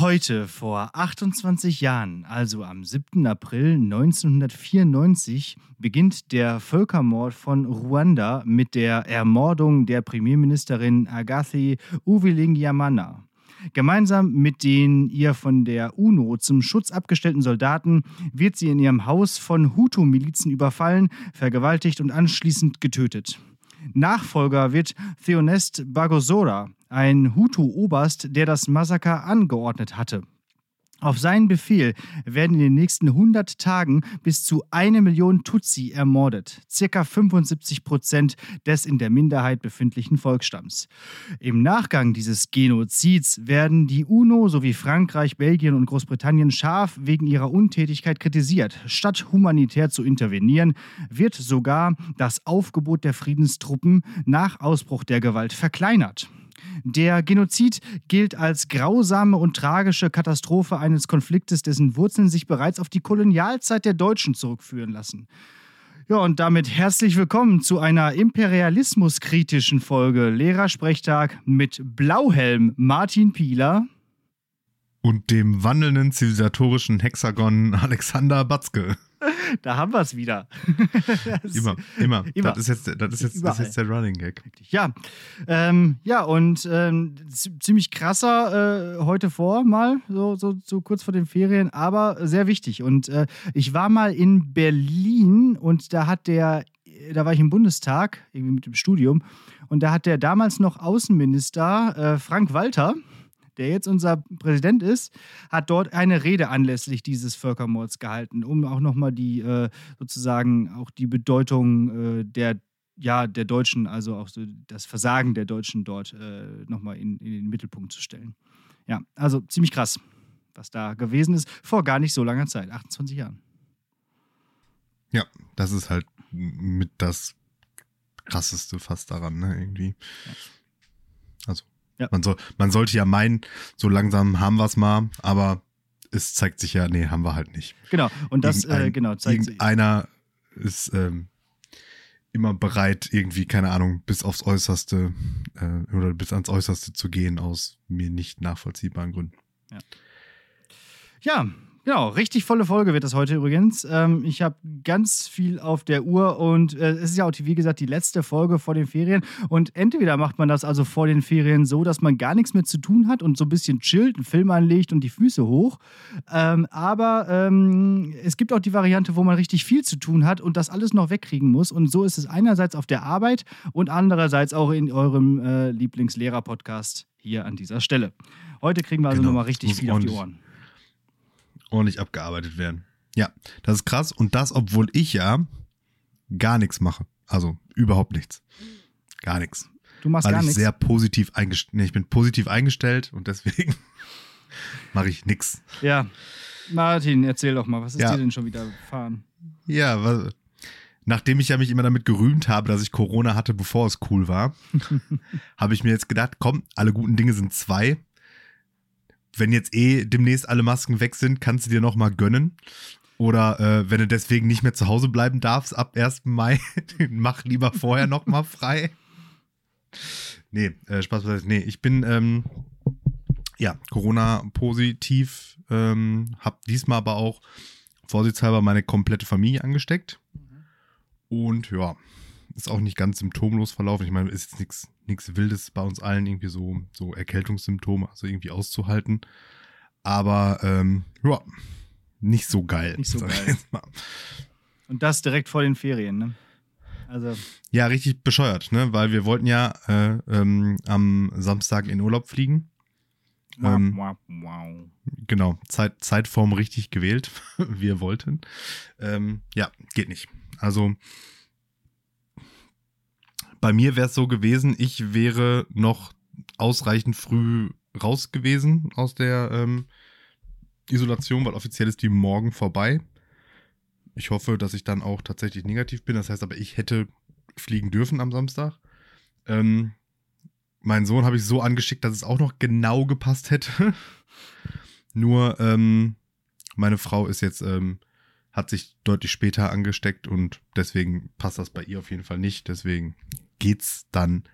Heute vor 28 Jahren, also am 7. April 1994, beginnt der Völkermord von Ruanda mit der Ermordung der Premierministerin Agathe Uwilingiyimana. Gemeinsam mit den ihr von der UNO zum Schutz abgestellten Soldaten wird sie in ihrem Haus von Hutu-Milizen überfallen, vergewaltigt und anschließend getötet. Nachfolger wird Théoneste Bagosora, ein Hutu-Oberst, der das Massaker angeordnet hatte. Auf seinen Befehl werden in den nächsten 100 Tagen bis zu 1 Million Tutsi ermordet, ca. 75% des in der Minderheit befindlichen Volksstamms. Im Nachgang dieses Genozids werden die UNO sowie Frankreich, Belgien und Großbritannien scharf wegen ihrer Untätigkeit kritisiert. Statt humanitär zu intervenieren, wird sogar das Aufgebot der Friedenstruppen nach Ausbruch der Gewalt verkleinert. Der Genozid gilt als grausame und tragische Katastrophe eines Konfliktes, dessen Wurzeln sich bereits auf die Kolonialzeit der Deutschen zurückführen lassen. Ja, und damit herzlich willkommen zu einer imperialismuskritischen Folge Lehrersprechtag mit Blauhelm Martin Pieler und dem wandelnden zivilisatorischen Hexagon Alexander Batzke. Da haben wir es wieder. Immer. Das ist jetzt der Running Gag. Ja, ziemlich krasser heute vor mal, so kurz vor den Ferien, aber sehr wichtig. Und ich war mal in Berlin und da war ich im Bundestag, irgendwie mit dem Studium, und da hat der damals noch Außenminister Frank Walter, der jetzt unser Präsident ist, hat dort eine Rede anlässlich dieses Völkermords gehalten, um auch nochmal die die Bedeutung der Deutschen, also auch so das Versagen der Deutschen dort nochmal in den Mittelpunkt zu stellen. Ja, also ziemlich krass, was da gewesen ist, vor gar nicht so langer Zeit, 28 Jahren. Ja, das ist halt mit das Krasseste fast daran, ne, irgendwie. Ja. Also. Ja. Man sollte ja meinen, so langsam haben wir es mal, aber es zeigt sich ja, nee, haben wir halt nicht. Genau, und das zeigt sich. Einer ist immer bereit, irgendwie, keine Ahnung, bis aufs Äußerste oder bis ans Äußerste zu gehen, aus mir nicht nachvollziehbaren Gründen. Ja. Genau, richtig volle Folge wird das heute übrigens. Ich habe ganz viel auf der Uhr und es ist ja auch, wie gesagt, die letzte Folge vor den Ferien. Und entweder macht man das also vor den Ferien so, dass man gar nichts mehr zu tun hat und so ein bisschen chillt, einen Film anlegt und die Füße hoch. Aber es gibt auch die Variante, wo man richtig viel zu tun hat und das alles noch wegkriegen muss. Und so ist es einerseits auf der Arbeit und andererseits auch in eurem Lieblingslehrer-Podcast hier an dieser Stelle. Heute kriegen wir also nochmal richtig viel auf die Ohren. Ordentlich abgearbeitet werden. Ja, das ist krass. Und das, obwohl ich ja gar nichts mache. Also überhaupt nichts. Gar nichts. Du machst gar nichts? Weil ich sehr positiv eingestellt. Nee, ich bin positiv eingestellt und deswegen mache ich nichts. Ja, Martin, erzähl doch mal, was ist dir denn schon wieder gefahren? Ja, nachdem ich ja mich immer damit gerühmt habe, dass ich Corona hatte, bevor es cool war, habe ich mir jetzt gedacht, komm, alle guten Dinge sind zwei. Wenn jetzt demnächst alle Masken weg sind, kannst du dir noch mal gönnen. Oder wenn du deswegen nicht mehr zu Hause bleiben darfst ab 1. Mai, mach lieber vorher noch mal frei. Nee, Spaß beiseite. Nee, ich bin Corona-positiv. Hab diesmal aber auch vorsichtshalber meine komplette Familie angesteckt. Und ja, ist auch nicht ganz symptomlos verlaufen. Ich meine, ist jetzt nichts Wildes bei uns allen, irgendwie so Erkältungssymptome, also irgendwie auszuhalten. Aber nicht so geil. Nicht so geil. Und das direkt vor den Ferien, ne? Also. Ja, richtig bescheuert, ne? Weil wir wollten ja am Samstag in Urlaub fliegen. Wow. Genau, Zeitform richtig gewählt. Wir wollten. Geht nicht. Also bei mir wäre es so gewesen, ich wäre noch ausreichend früh raus gewesen aus der Isolation, weil offiziell ist die morgen vorbei. Ich hoffe, dass ich dann auch tatsächlich negativ bin. Das heißt aber, ich hätte fliegen dürfen am Samstag. Meinen Sohn habe ich so angeschickt, dass es auch noch genau gepasst hätte. Nur meine Frau ist jetzt hat sich deutlich später angesteckt und deswegen passt das bei ihr auf jeden Fall nicht. Deswegen geht's dann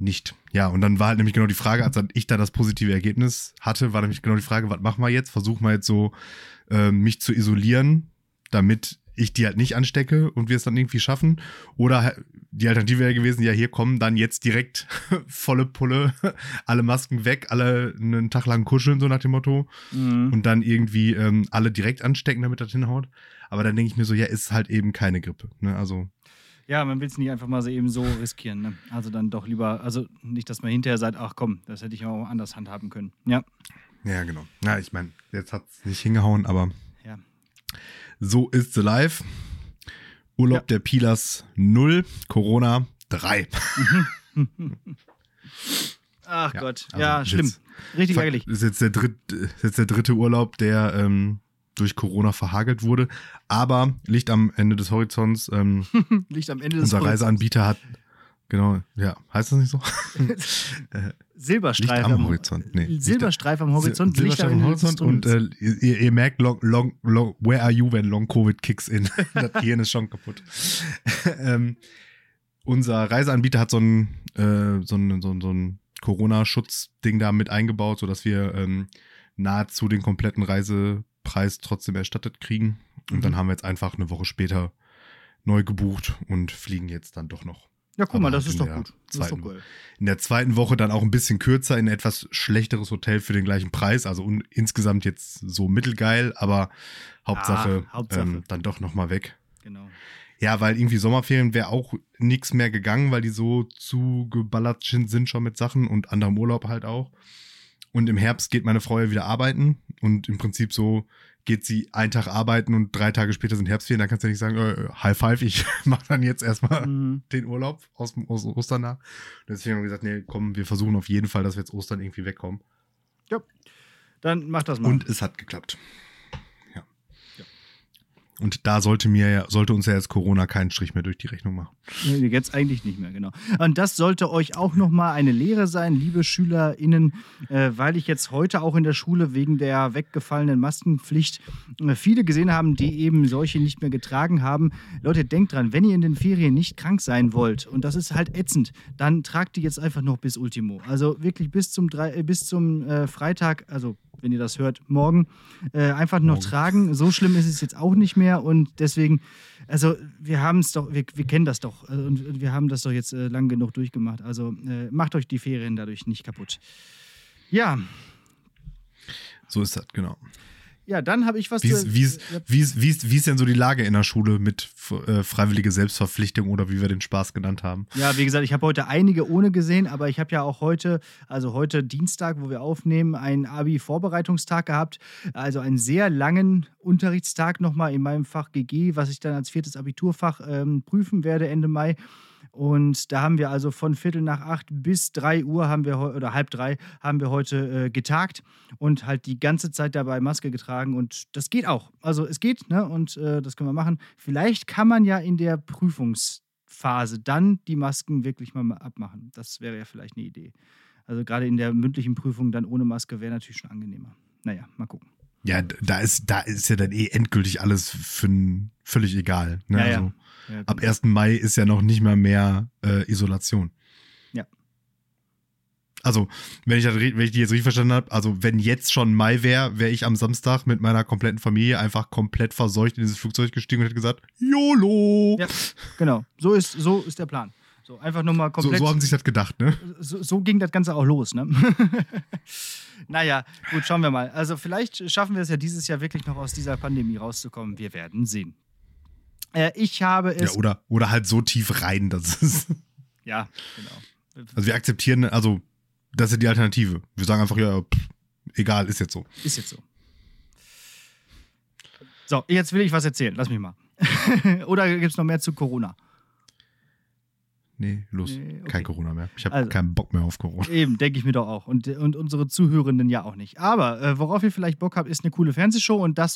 nicht. Ja, und dann war halt nämlich genau die Frage, als ich da das positive Ergebnis hatte, war nämlich genau die Frage, was machen wir jetzt? Versuchen wir jetzt so, mich zu isolieren, damit ich die halt nicht anstecke und wir es dann irgendwie schaffen. Oder die Alternative wäre gewesen, ja, hier kommen dann jetzt direkt volle Pulle, alle Masken weg, alle einen Tag lang kuscheln, so nach dem Motto. Mhm. Und dann irgendwie alle direkt anstecken, damit das hinhaut. Aber dann denke ich mir so, ja, ist halt eben keine Grippe. Ne? Also ja, man will es nicht einfach mal so eben so riskieren. Ne? Also dann doch lieber, also nicht, dass man hinterher sagt, ach komm, das hätte ich auch anders handhaben können. Ja, ja, genau. Na, ich meine, jetzt hat es nicht hingehauen, aber ja. So ist the life. Urlaub ja. Der Pilas 0, Corona 3. Ach ja, Gott, also ja, schlimm. Richtig ärgerlich. Das ist jetzt der dritte Urlaub, der durch Corona verhagelt wurde. Aber Licht am Ende des Horizonts. Licht am Ende des Horizonts. Unser Reiseanbieter hat, genau, ja, heißt das nicht so? Silberstreif am Horizont. Nee, Silberstreif am Horizont. Silberstreif am Horizont und ihr merkt, long, where are you, when long Covid kicks in? Das Gehirn ist schon kaputt. Unser Reiseanbieter hat so ein Corona-Schutz-Ding da mit eingebaut, sodass wir nahezu den kompletten Reisepreis trotzdem erstattet kriegen. Und dann haben wir jetzt einfach eine Woche später neu gebucht und fliegen jetzt dann doch noch. Ja, guck mal, das ist doch gut. Das ist doch cool. In der zweiten Woche dann auch ein bisschen kürzer, in ein etwas schlechteres Hotel für den gleichen Preis. Also insgesamt jetzt so mittelgeil, aber Hauptsache. Dann doch nochmal weg. Genau. Ja, weil irgendwie Sommerferien wäre auch nichts mehr gegangen, weil die so zugeballert sind schon mit Sachen und anderem Urlaub halt auch. Und im Herbst geht meine Frau ja wieder arbeiten und im Prinzip so geht sie einen Tag arbeiten und 3 Tage später sind Herbstferien, dann kannst du ja nicht sagen, High Five, ich mache dann jetzt erstmal den Urlaub aus Ostern nach. Deswegen haben wir gesagt, nee, komm, wir versuchen auf jeden Fall, dass wir jetzt Ostern irgendwie wegkommen. Ja, dann mach das mal. Und es hat geklappt. Ja. Ja. Und da sollte uns ja jetzt Corona keinen Strich mehr durch die Rechnung machen. Nee, jetzt eigentlich nicht mehr, genau. Und das sollte euch auch nochmal eine Lehre sein, liebe SchülerInnen, weil ich jetzt heute auch in der Schule wegen der weggefallenen Maskenpflicht viele gesehen haben, die eben solche nicht mehr getragen haben. Leute, denkt dran, wenn ihr in den Ferien nicht krank sein wollt, und das ist halt ätzend, dann tragt die jetzt einfach noch bis Ultimo. Also wirklich bis zum Freitag, also wenn ihr das hört, morgen, einfach noch tragen. So schlimm ist es jetzt auch nicht mehr und deswegen, also wir kennen das doch. Und wir haben das doch jetzt lang genug durchgemacht. Also macht euch die Ferien dadurch nicht kaputt. Ja. So ist das, genau. Ja, dann habe ich was. Wie ist denn so die Lage in der Schule mit freiwillige Selbstverpflichtung oder wie wir den Spaß genannt haben? Ja, wie gesagt, ich habe heute einige ohne gesehen, aber ich habe ja auch heute Dienstag, wo wir aufnehmen, einen Abi-Vorbereitungstag gehabt. Also einen sehr langen Unterrichtstag nochmal in meinem Fach GG, was ich dann als 4. Abiturfach prüfen werde Ende Mai. Und da haben wir also von 17:45 bis 3 Uhr oder 2:30 haben wir heute getagt und halt die ganze Zeit dabei Maske getragen und das geht auch. Also es geht, ne? Und das können wir machen. Vielleicht kann man ja in der Prüfungsphase dann die Masken wirklich mal abmachen. Das wäre ja vielleicht eine Idee. Also gerade in der mündlichen Prüfung dann ohne Maske wäre natürlich schon angenehmer. Naja, mal gucken. Ja, da ist ja dann endgültig alles völlig egal. Ne? Ja, ja. Also, ja, genau. Ab 1. Mai ist ja noch nicht mal mehr Isolation. Ja. Also, wenn ich die jetzt richtig verstanden habe, also wenn jetzt schon Mai wäre, wäre ich am Samstag mit meiner kompletten Familie einfach komplett verseucht in dieses Flugzeug gestiegen und hätte gesagt, YOLO! Ja, genau. So ist der Plan. So, einfach nur mal komplett. So haben sie sich das gedacht, ne? So ging das Ganze auch los, ne? Naja, gut, schauen wir mal. Also vielleicht schaffen wir es ja dieses Jahr wirklich noch aus dieser Pandemie rauszukommen. Wir werden sehen. Ich habe es... Ja, oder halt so tief rein, dass es... Ja, genau. Also wir akzeptieren, also das ist die Alternative. Wir sagen einfach, ja, pff, egal, ist jetzt so. Ist jetzt so. So, jetzt will ich was erzählen. Lass mich mal. Oder gibt es noch mehr zu Corona? Nee, los. Nee, okay. Kein Corona mehr. Ich habe keinen Bock mehr auf Corona. Eben, denke ich mir doch auch. Und unsere Zuhörenden ja auch nicht. Aber worauf ihr vielleicht Bock habt, ist eine coole Fernsehshow. Und da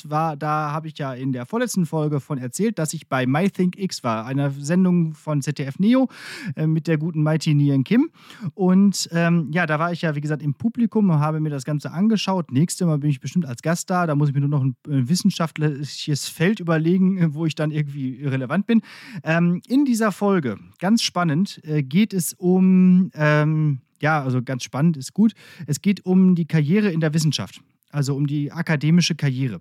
habe ich ja in der vorletzten Folge von erzählt, dass ich bei Mai Think X war, einer Sendung von ZDF Neo mit der guten Mai Thi Nguyen-Kim. Und ja, da war ich ja, wie gesagt, im Publikum und habe mir das Ganze angeschaut. Nächstes Mal bin ich bestimmt als Gast da. Da muss ich mir nur noch ein wissenschaftliches Feld überlegen, wo ich dann irgendwie relevant bin. In dieser Folge, ganz spannend, spannend, geht es um, ja, also ganz spannend ist gut, es geht um die Karriere in der Wissenschaft, also um die akademische Karriere.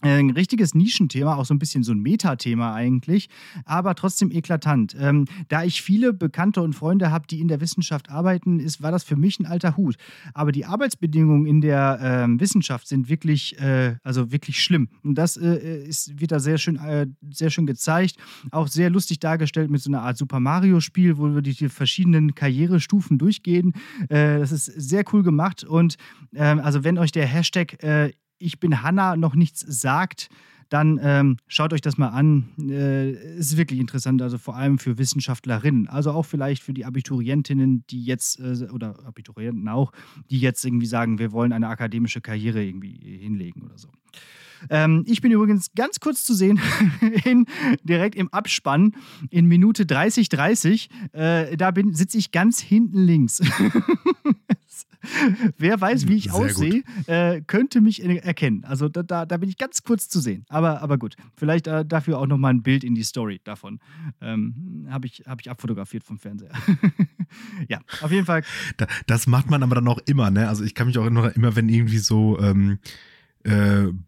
Ein richtiges Nischenthema, auch so ein bisschen so ein Metathema eigentlich, aber trotzdem eklatant. Da ich viele Bekannte und Freunde habe, die in der Wissenschaft arbeiten, war das für mich ein alter Hut. Aber die Arbeitsbedingungen in der Wissenschaft sind wirklich, also wirklich schlimm. Und das wird da sehr schön gezeigt, auch sehr lustig dargestellt mit so einer Art Super Mario-Spiel, wo wir die verschiedenen Karrierestufen durchgehen. Das ist sehr cool gemacht und also wenn euch der Hashtag Ich bin Hanna noch nichts sagt, dann schaut euch das mal an. Ist wirklich interessant, also vor allem für Wissenschaftlerinnen, also auch vielleicht für die Abiturientinnen, die jetzt, oder Abiturienten auch, die jetzt irgendwie sagen, wir wollen eine akademische Karriere irgendwie hinlegen oder so. Ich bin übrigens ganz kurz zu sehen, direkt im Abspann, in Minute 30:30. Da sitze ich ganz hinten links. Wer weiß, wie ich aussehe, könnte mich erkennen. Also da bin ich ganz kurz zu sehen. Aber gut, vielleicht dafür auch nochmal ein Bild in die Story davon. Habe ich abfotografiert vom Fernseher. Ja, auf jeden Fall. Das macht man aber dann auch immer, ne? Also ich kann mich auch immer, wenn irgendwie so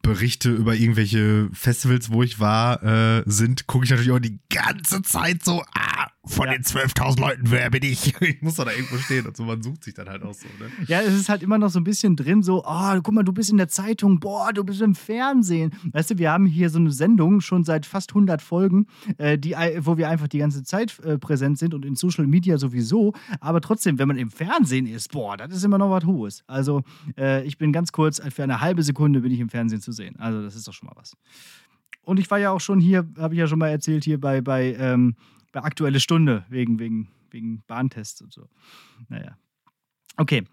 Berichte über irgendwelche Festivals, wo ich war, sind, gucke ich natürlich auch die ganze Zeit so, von den 12.000 Leuten, wer bin ich? Ich muss da irgendwo stehen und so, man sucht sich dann halt auch so. Ne? Ja, es ist halt immer noch so ein bisschen drin, so, guck mal, du bist in der Zeitung, boah, du bist im Fernsehen. Weißt du, wir haben hier so eine Sendung schon seit fast 100 Folgen, wo wir einfach die ganze Zeit präsent sind und in Social Media sowieso, aber trotzdem, wenn man im Fernsehen ist, boah, das ist immer noch was Hohes. Also, ich bin ganz kurz, für eine halbe Sekunde bin ich im Fernsehen zu sehen. Also das ist doch schon mal was. Und ich war ja auch schon hier, habe ich ja schon mal erzählt, hier bei Aktuelle Stunde, wegen Bahntests und so. Naja. Okay.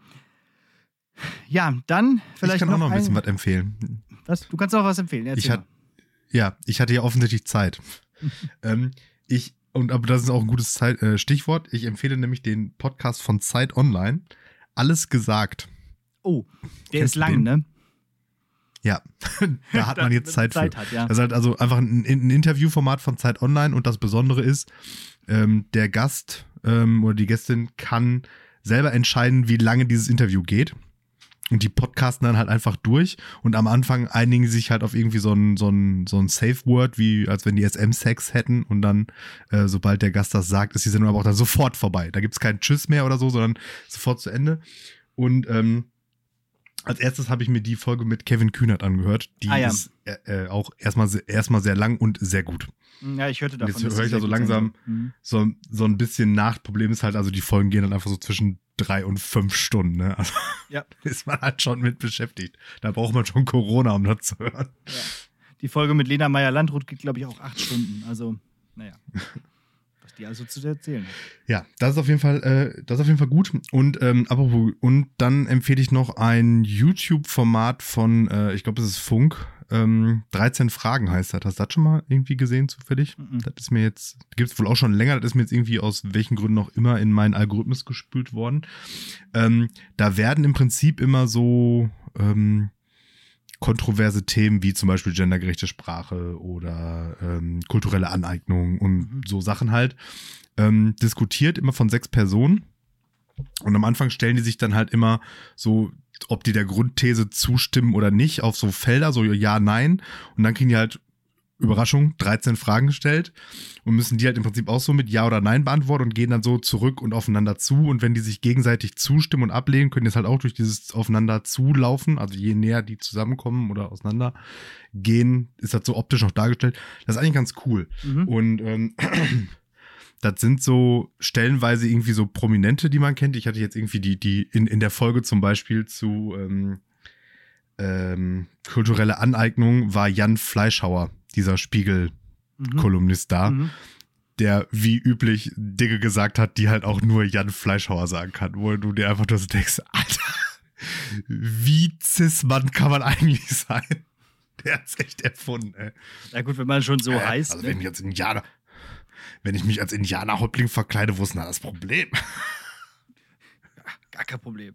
Ja, dann vielleicht ich kann auch noch ein bisschen was empfehlen. Was? Du kannst auch was empfehlen, erzähl mal. Ich hatte ja offensichtlich Zeit. Aber das ist auch ein gutes Stichwort. Ich empfehle nämlich den Podcast von Zeit Online, Alles gesagt. Oh, der ist lang, ne? Ja, da hat man jetzt Zeit für. Das ist halt also einfach ein Interviewformat von Zeit Online und das Besondere ist, der Gast oder die Gästin kann selber entscheiden, wie lange dieses Interview geht und die podcasten dann halt einfach durch und am Anfang einigen sie sich halt auf irgendwie so ein Safe Word, wie als wenn die SM-Sex hätten und dann, sobald der Gast das sagt, ist die Sendung aber auch dann sofort vorbei. Da gibt es keinen Tschüss mehr oder so, sondern sofort zu Ende und als erstes habe ich mir die Folge mit Kevin Kühnert angehört. Die ist auch erstmal sehr lang und sehr gut. Ja, ich hörte davon. Und jetzt höre ich da so langsam so ein bisschen nach. Problem ist halt, also die Folgen gehen dann einfach so zwischen 3 und 5 Stunden. Ne? Also ist man halt schon mit beschäftigt. Da braucht man schon Corona, um das zu hören. Ja. Die Folge mit Lena Meyer-Landrut geht, glaube ich, auch 8 Stunden. Also, naja. Was die also zu erzählen. Ja, das ist auf jeden Fall gut. Und apropos, und dann empfehle ich noch ein YouTube-Format von, ich glaube, es ist Funk. 13 Fragen heißt das. Hast du das schon mal irgendwie gesehen, zufällig? Mm-mm. Das ist mir jetzt, gibt es wohl auch schon länger, das ist mir jetzt irgendwie aus welchen Gründen auch immer in meinen Algorithmus gespült worden. Da werden im Prinzip immer so kontroverse Themen wie zum Beispiel gendergerechte Sprache oder kulturelle Aneignung und so Sachen halt, diskutiert, immer von 6 Personen. Und am Anfang stellen die sich dann halt immer so, ob die der Grundthese zustimmen oder nicht, auf so Felder, so ja, nein. Und dann kriegen die halt, Überraschung, 13 Fragen gestellt und müssen die halt im Prinzip auch so mit Ja oder Nein beantworten und gehen dann so zurück und aufeinander zu. Und wenn die sich gegenseitig zustimmen und ablehnen, können die es halt auch durch dieses Aufeinander zulaufen. Also je näher die zusammenkommen oder auseinander gehen, ist das so optisch noch dargestellt. Das ist eigentlich ganz cool. Mhm. Und das sind so stellenweise irgendwie so Prominente, die man kennt. Ich hatte jetzt irgendwie die in der Folge zum Beispiel zu kulturelle Aneignung war Jan Fleischhauer, dieser Spiegel-Kolumnist da, der wie üblich Dinge gesagt hat, die halt auch nur Jan Fleischhauer sagen kann, wo du dir einfach nur so denkst, Alter, wie Cis-Mann kann man eigentlich sein? Der hat's echt erfunden, ey. Na gut, wenn man schon so heißt. Also wenn ich mich als Indianer-Häuptling verkleide, wo ist denn da das Problem? Ja, gar kein Problem.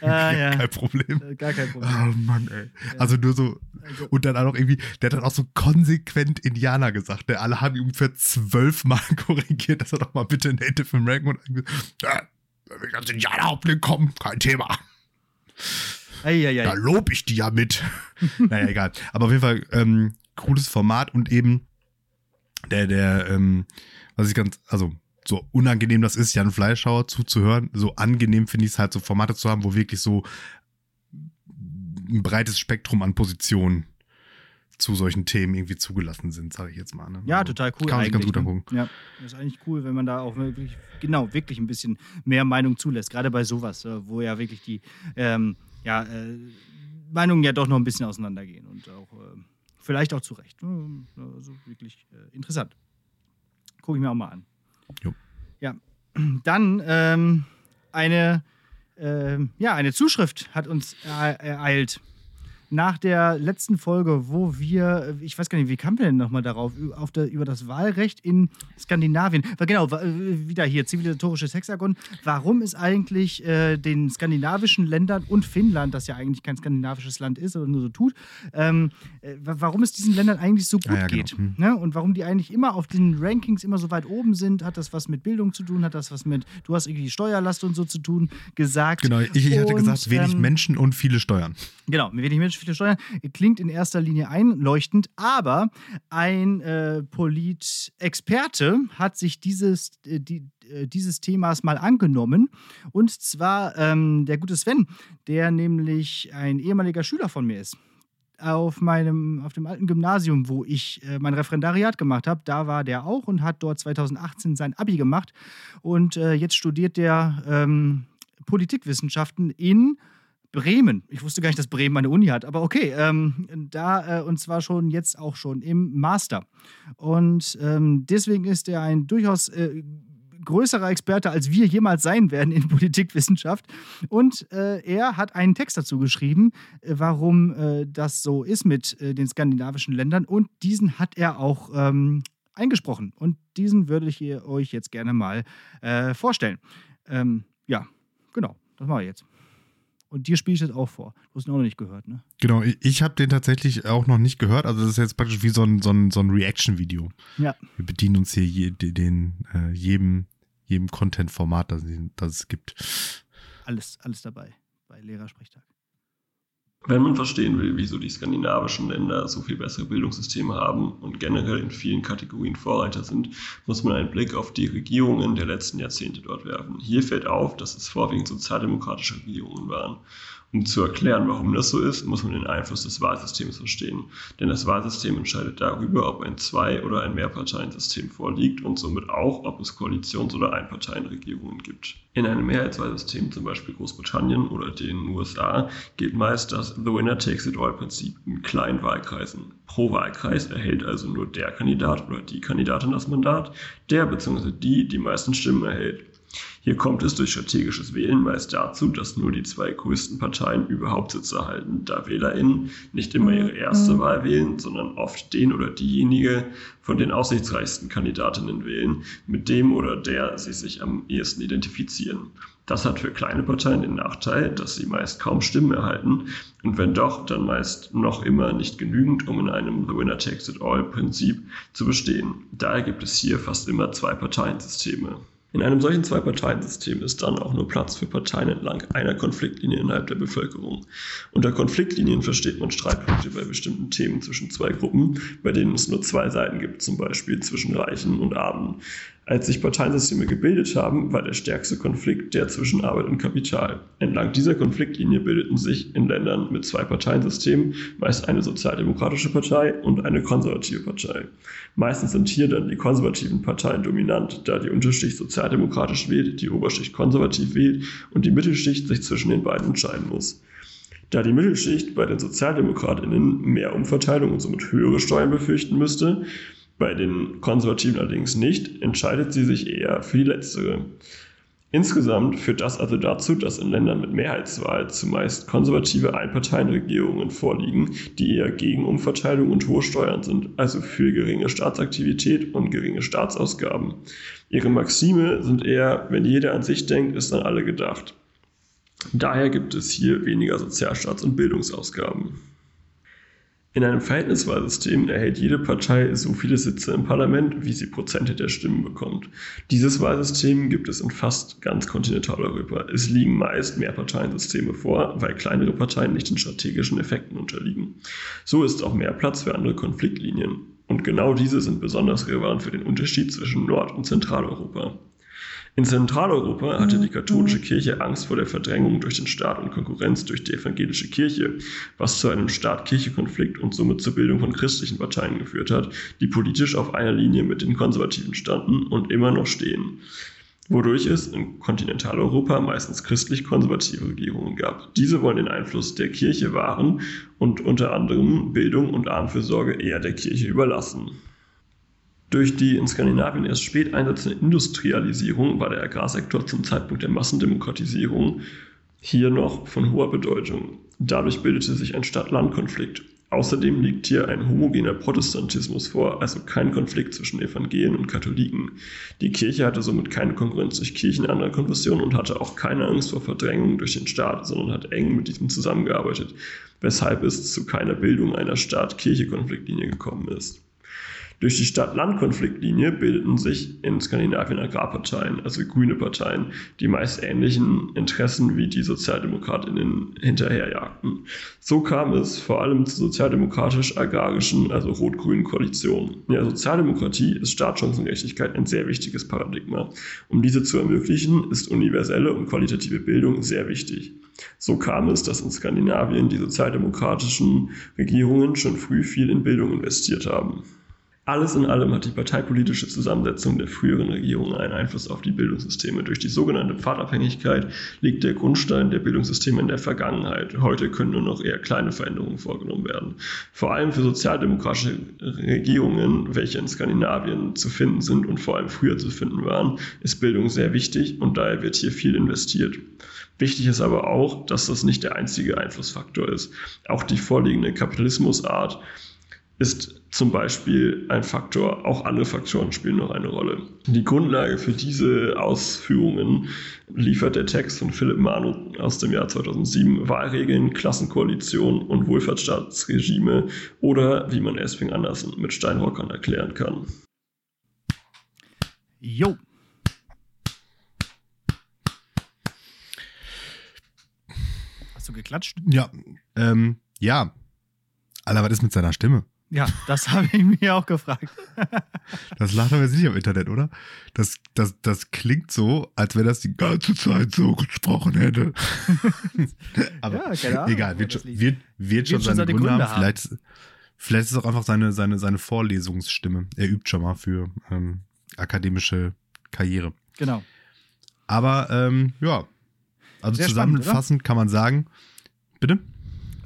Ja. Kein Problem. Gar kein Problem. Oh Mann, ey. Ja. Also nur so. Also. Und dann auch noch irgendwie, der hat dann auch so konsequent Indianer gesagt. Ne? Alle haben ihn ungefähr 12 Mal korrigiert, dass er doch mal bitte Native American und wenn ich als Indianerhäuptling komme, kein Thema. Eieiei. Da lob ich die ja mit. Naja, egal. Aber auf jeden Fall cooles Format und eben der was ich ganz, also so unangenehm das ist, Jan Fleischhauer zuzuhören, so angenehm finde ich es halt, so Formate zu haben, wo wirklich so ein breites Spektrum an Positionen zu solchen Themen irgendwie zugelassen sind, sage ich jetzt mal. Ne? Ja, also, total cool. Kann man sich ganz gut angucken. Ja, das ist eigentlich cool, wenn man da auch wirklich, genau, wirklich ein bisschen mehr Meinung zulässt, gerade bei sowas, wo ja wirklich die Meinungen ja doch noch ein bisschen auseinandergehen und auch vielleicht auch zu Recht. Also wirklich interessant. Gucke ich mir auch mal an. Jo. Ja, dann eine Zuschrift hat uns ereilt. Nach der letzten Folge, wo wir, ich weiß gar nicht, wie kamen wir denn nochmal darauf, über das Wahlrecht in Skandinavien, genau, wieder hier, zivilisatorisches Hexagon, warum ist eigentlich den skandinavischen Ländern und Finnland, das ja eigentlich kein skandinavisches Land ist oder nur so tut, warum es diesen Ländern eigentlich so gut geht, genau. Ne? Und warum die eigentlich immer auf den Rankings immer so weit oben sind, hat das was mit Bildung zu tun, hat das was mit, du hast irgendwie Steuerlast und so zu tun, gesagt. Genau, ich hatte gesagt, wenig Menschen und viele Steuern. Genau, wenig Menschen, viele Steuern, klingt in erster Linie einleuchtend, aber ein Politexperte hat sich dieses Themas mal angenommen, und zwar der gute Sven, der nämlich ein ehemaliger Schüler von mir ist. Auf dem alten Gymnasium, wo ich mein Referendariat gemacht habe, da war der auch und hat dort 2018 sein Abi gemacht, und jetzt studiert der Politikwissenschaften in Bremen. Ich wusste gar nicht, dass Bremen eine Uni hat, aber okay. Und zwar jetzt auch schon im Master. Und deswegen ist er ein durchaus größerer Experte, als wir jemals sein werden in Politikwissenschaft. Und er hat einen Text dazu geschrieben, warum das so ist mit den skandinavischen Ländern. Und diesen hat er auch eingesprochen. Und diesen würde ich euch jetzt gerne mal vorstellen. Ja, genau. Das mache ich jetzt. Und dir spiele ich das auch vor. Du hast ihn auch noch nicht gehört, ne? Genau, ich habe den tatsächlich auch noch nicht gehört. Also das ist jetzt praktisch wie so ein Reaction-Video. Ja. Wir bedienen uns hier jedem Content-Format, das es gibt. Alles dabei bei Lehrersprechtag. Wenn man verstehen will, wieso die skandinavischen Länder so viel bessere Bildungssysteme haben und generell in vielen Kategorien Vorreiter sind, muss man einen Blick auf die Regierungen der letzten Jahrzehnte dort werfen. Hier fällt auf, dass es vorwiegend sozialdemokratische Regierungen waren. Um zu erklären, warum das so ist, muss man den Einfluss des Wahlsystems verstehen. Denn das Wahlsystem entscheidet darüber, ob ein Zwei- oder ein Mehrparteiensystem vorliegt und somit auch, ob es Koalitions- oder Einparteienregierungen gibt. In einem Mehrheitswahlsystem, zum Beispiel Großbritannien oder den USA, gilt meist das The-Winner-Takes-it-all-Prinzip in kleinen Wahlkreisen. Pro Wahlkreis erhält also nur der Kandidat oder die Kandidatin das Mandat, der bzw. die meisten Stimmen erhält. Hier kommt es durch strategisches Wählen meist dazu, dass nur die zwei größten Parteien überhaupt Sitze erhalten, da WählerInnen nicht immer ihre erste Wahl wählen, sondern oft den oder diejenige von den aussichtsreichsten KandidatInnen wählen, mit dem oder der sie sich am ehesten identifizieren. Das hat für kleine Parteien den Nachteil, dass sie meist kaum Stimmen erhalten und wenn doch, dann meist noch immer nicht genügend, um in einem The-Winner-Takes-it-all-Prinzip zu bestehen. Daher gibt es hier fast immer Zwei-Parteien-Systeme. In einem solchen Zwei-Parteien-System ist dann auch nur Platz für Parteien entlang einer Konfliktlinie innerhalb der Bevölkerung. Unter Konfliktlinien versteht man Streitpunkte bei bestimmten Themen zwischen zwei Gruppen, bei denen es nur zwei Seiten gibt, zum Beispiel zwischen Reichen und Armen. Als sich Parteiensysteme gebildet haben, war der stärkste Konflikt der zwischen Arbeit und Kapital. Entlang dieser Konfliktlinie bildeten sich in Ländern mit Zwei-Parteien-Systemen meist eine sozialdemokratische Partei und eine konservative Partei. Meistens sind hier dann die konservativen Parteien dominant, da die Unterschicht sozialdemokratisch wählt, die Oberschicht konservativ wählt und die Mittelschicht sich zwischen den beiden entscheiden muss. Da die Mittelschicht bei den SozialdemokratInnen mehr Umverteilung und somit höhere Steuern befürchten müsste, bei den Konservativen allerdings nicht, entscheidet sie sich eher für die letztere. Insgesamt führt das also dazu, dass in Ländern mit Mehrheitswahl zumeist konservative Einparteienregierungen vorliegen, die eher gegen Umverteilung und hohe Steuern sind, also für geringe Staatsaktivität und geringe Staatsausgaben. Ihre Maxime sind eher, wenn jeder an sich denkt, ist an alle gedacht. Daher gibt es hier weniger Sozialstaats- und Bildungsausgaben. In einem Verhältniswahlsystem erhält jede Partei so viele Sitze im Parlament, wie sie Prozente der Stimmen bekommt. Dieses Wahlsystem gibt es in fast ganz Kontinentaleuropa. Es liegen meist Mehrparteiensysteme vor, weil kleinere Parteien nicht den strategischen Effekten unterliegen. So ist auch mehr Platz für andere Konfliktlinien. Und genau diese sind besonders relevant für den Unterschied zwischen Nord- und Zentraleuropa. In Zentraleuropa hatte die katholische Kirche Angst vor der Verdrängung durch den Staat und Konkurrenz durch die evangelische Kirche, was zu einem Staat-Kirche-Konflikt und somit zur Bildung von christlichen Parteien geführt hat, die politisch auf einer Linie mit den Konservativen standen und immer noch stehen, wodurch es in Kontinentaleuropa meistens christlich-konservative Regierungen gab. Diese wollen den Einfluss der Kirche wahren und unter anderem Bildung und Armenfürsorge eher der Kirche überlassen. Durch die in Skandinavien erst spät einsetzende Industrialisierung war der Agrarsektor zum Zeitpunkt der Massendemokratisierung hier noch von hoher Bedeutung. Dadurch bildete sich ein Stadt-Land-Konflikt. Außerdem liegt hier ein homogener Protestantismus vor, also kein Konflikt zwischen Evangelien und Katholiken. Die Kirche hatte somit keine Konkurrenz durch Kirchen anderer Konfessionen und hatte auch keine Angst vor Verdrängung durch den Staat, sondern hat eng mit diesem zusammengearbeitet, weshalb es zu keiner Bildung einer Staat-Kirche-Konfliktlinie gekommen ist. Durch die Stadt-Land-Konfliktlinie bildeten sich in Skandinavien Agrarparteien, also grüne Parteien, die meist ähnlichen Interessen wie die SozialdemokratInnen hinterherjagten. So kam es vor allem zu sozialdemokratisch-agrarischen, also rot-grünen Koalitionen. In der Sozialdemokratie ist Staatschancengerechtigkeit ein sehr wichtiges Paradigma. Um diese zu ermöglichen, ist universelle und qualitative Bildung sehr wichtig. So kam es, dass in Skandinavien die sozialdemokratischen Regierungen schon früh viel in Bildung investiert haben. Alles in allem hat die parteipolitische Zusammensetzung der früheren Regierungen einen Einfluss auf die Bildungssysteme. Durch die sogenannte Pfadabhängigkeit liegt der Grundstein der Bildungssysteme in der Vergangenheit. Heute können nur noch eher kleine Veränderungen vorgenommen werden. Vor allem für sozialdemokratische Regierungen, welche in Skandinavien zu finden sind und vor allem früher zu finden waren, ist Bildung sehr wichtig und daher wird hier viel investiert. Wichtig ist aber auch, dass das nicht der einzige Einflussfaktor ist. Auch die vorliegende Kapitalismusart ist zum Beispiel ein Faktor, auch andere Faktoren spielen noch eine Rolle. Die Grundlage für diese Ausführungen liefert der Text von Philipp Manu aus dem Jahr 2007, Wahlregeln, Klassenkoalition und Wohlfahrtsstaatsregime oder wie man Esping Andersen mit Steinrockern erklären kann. Jo. Hast du geklatscht? Ja. Ja. Alter, was ist mit seiner Stimme? Ja, das habe ich mir auch gefragt. Das lachen wir jetzt nicht im Internet, oder? Das klingt so, als wenn das die ganze Zeit so gesprochen hätte. Aber ja, egal, wird schon seine Gründe haben. Vielleicht ist es auch einfach seine Vorlesungsstimme. Er übt schon mal für akademische Karriere. Genau. Aber ja, also sehr zusammenfassend spannend, kann man sagen, bitte?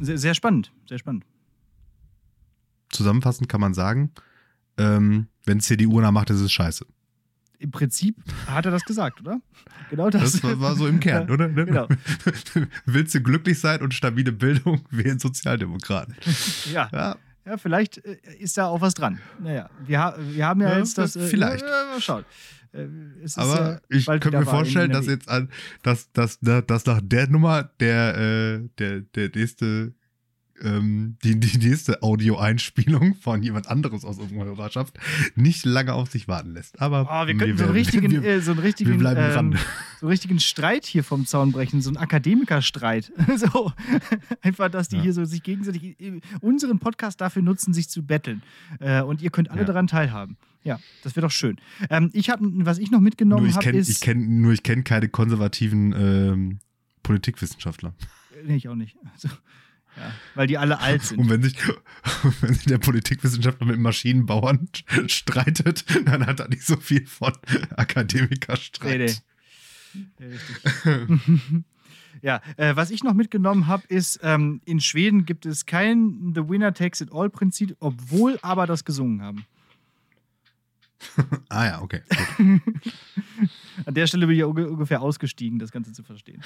Sehr, sehr spannend, sehr spannend. Zusammenfassend kann man sagen, wenn CDU macht, ist es scheiße. Im Prinzip hat er das gesagt, oder? Genau das. Das war so im Kern, oder? Genau. Willst du glücklich sein und stabile Bildung, wählen Sozialdemokraten. Ja. Ja, vielleicht ist da auch was dran. Naja, wir haben ja jetzt das. Vielleicht. Mal schauen. Aber ich könnte mir vorstellen, dass jetzt dass nach der Nummer der nächste. Die nächste Audioeinspielung von jemand anderes aus unserer Hörerschaft nicht lange auf sich warten lässt. Aber wir können so einen richtigen Streit hier vom Zaun brechen, so einen Akademikerstreit. So. Einfach, dass die hier so sich gegenseitig unseren Podcast dafür nutzen, sich zu betteln. Und ihr könnt alle daran teilhaben. Ja, das wird doch schön. Was ich noch mitgenommen habe, ist... Ich kenne keine konservativen Politikwissenschaftler. Nee, ich auch nicht. Also, ja, weil die alle alt sind. Und wenn sich der Politikwissenschaftler mit Maschinenbauern streitet, dann hat er nicht so viel von Akademikerstreit. Nee. Richtig. Ja, was ich noch mitgenommen habe, ist, in Schweden gibt es kein The Winner Takes It All Prinzip, obwohl aber das gesungen haben. Ah ja, okay. Gut. An der Stelle bin ich ja ungefähr ausgestiegen, das Ganze zu verstehen.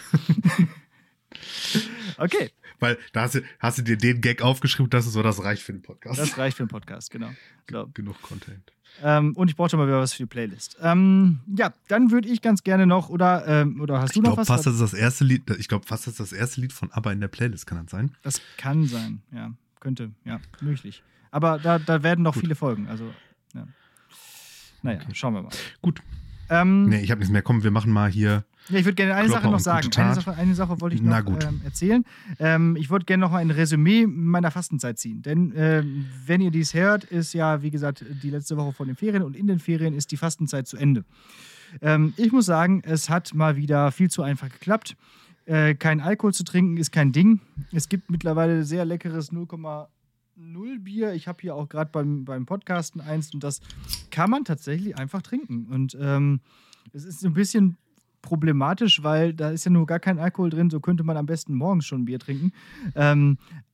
Okay. Weil da hast du dir den Gag aufgeschrieben, dass es so, das reicht für den Podcast. Das reicht für den Podcast, genau. Genug Content. Und ich brauche schon mal wieder was für die Playlist. Ja, dann würde ich ganz gerne noch, oder hast du noch was? Ich glaube fast, das ist das erste Lied von ABBA in der Playlist, kann das sein? Das kann sein, ja. Könnte, ja, möglich. Aber da werden noch viele Folgen, also, ja. Naja, okay. Schauen wir mal. Gut. Nee, ich habe nichts mehr. Komm, wir machen mal hier. Ja, ich würde gerne eine Sache noch sagen. Eine Sache wollte ich noch erzählen. Ich würde gerne noch mal ein Resümee meiner Fastenzeit ziehen. Denn wenn ihr dies hört, ist ja, wie gesagt, die letzte Woche vor den Ferien. Und in den Ferien ist die Fastenzeit zu Ende. Ich muss sagen, es hat mal wieder viel zu einfach geklappt. Kein Alkohol zu trinken ist kein Ding. Es gibt mittlerweile sehr leckeres 0,0 Bier. Ich habe hier auch gerade beim Podcasten eins und das kann man tatsächlich einfach trinken. Und es ist ein bisschen problematisch, weil da ist ja nur gar kein Alkohol drin, so könnte man am besten morgens schon Bier trinken.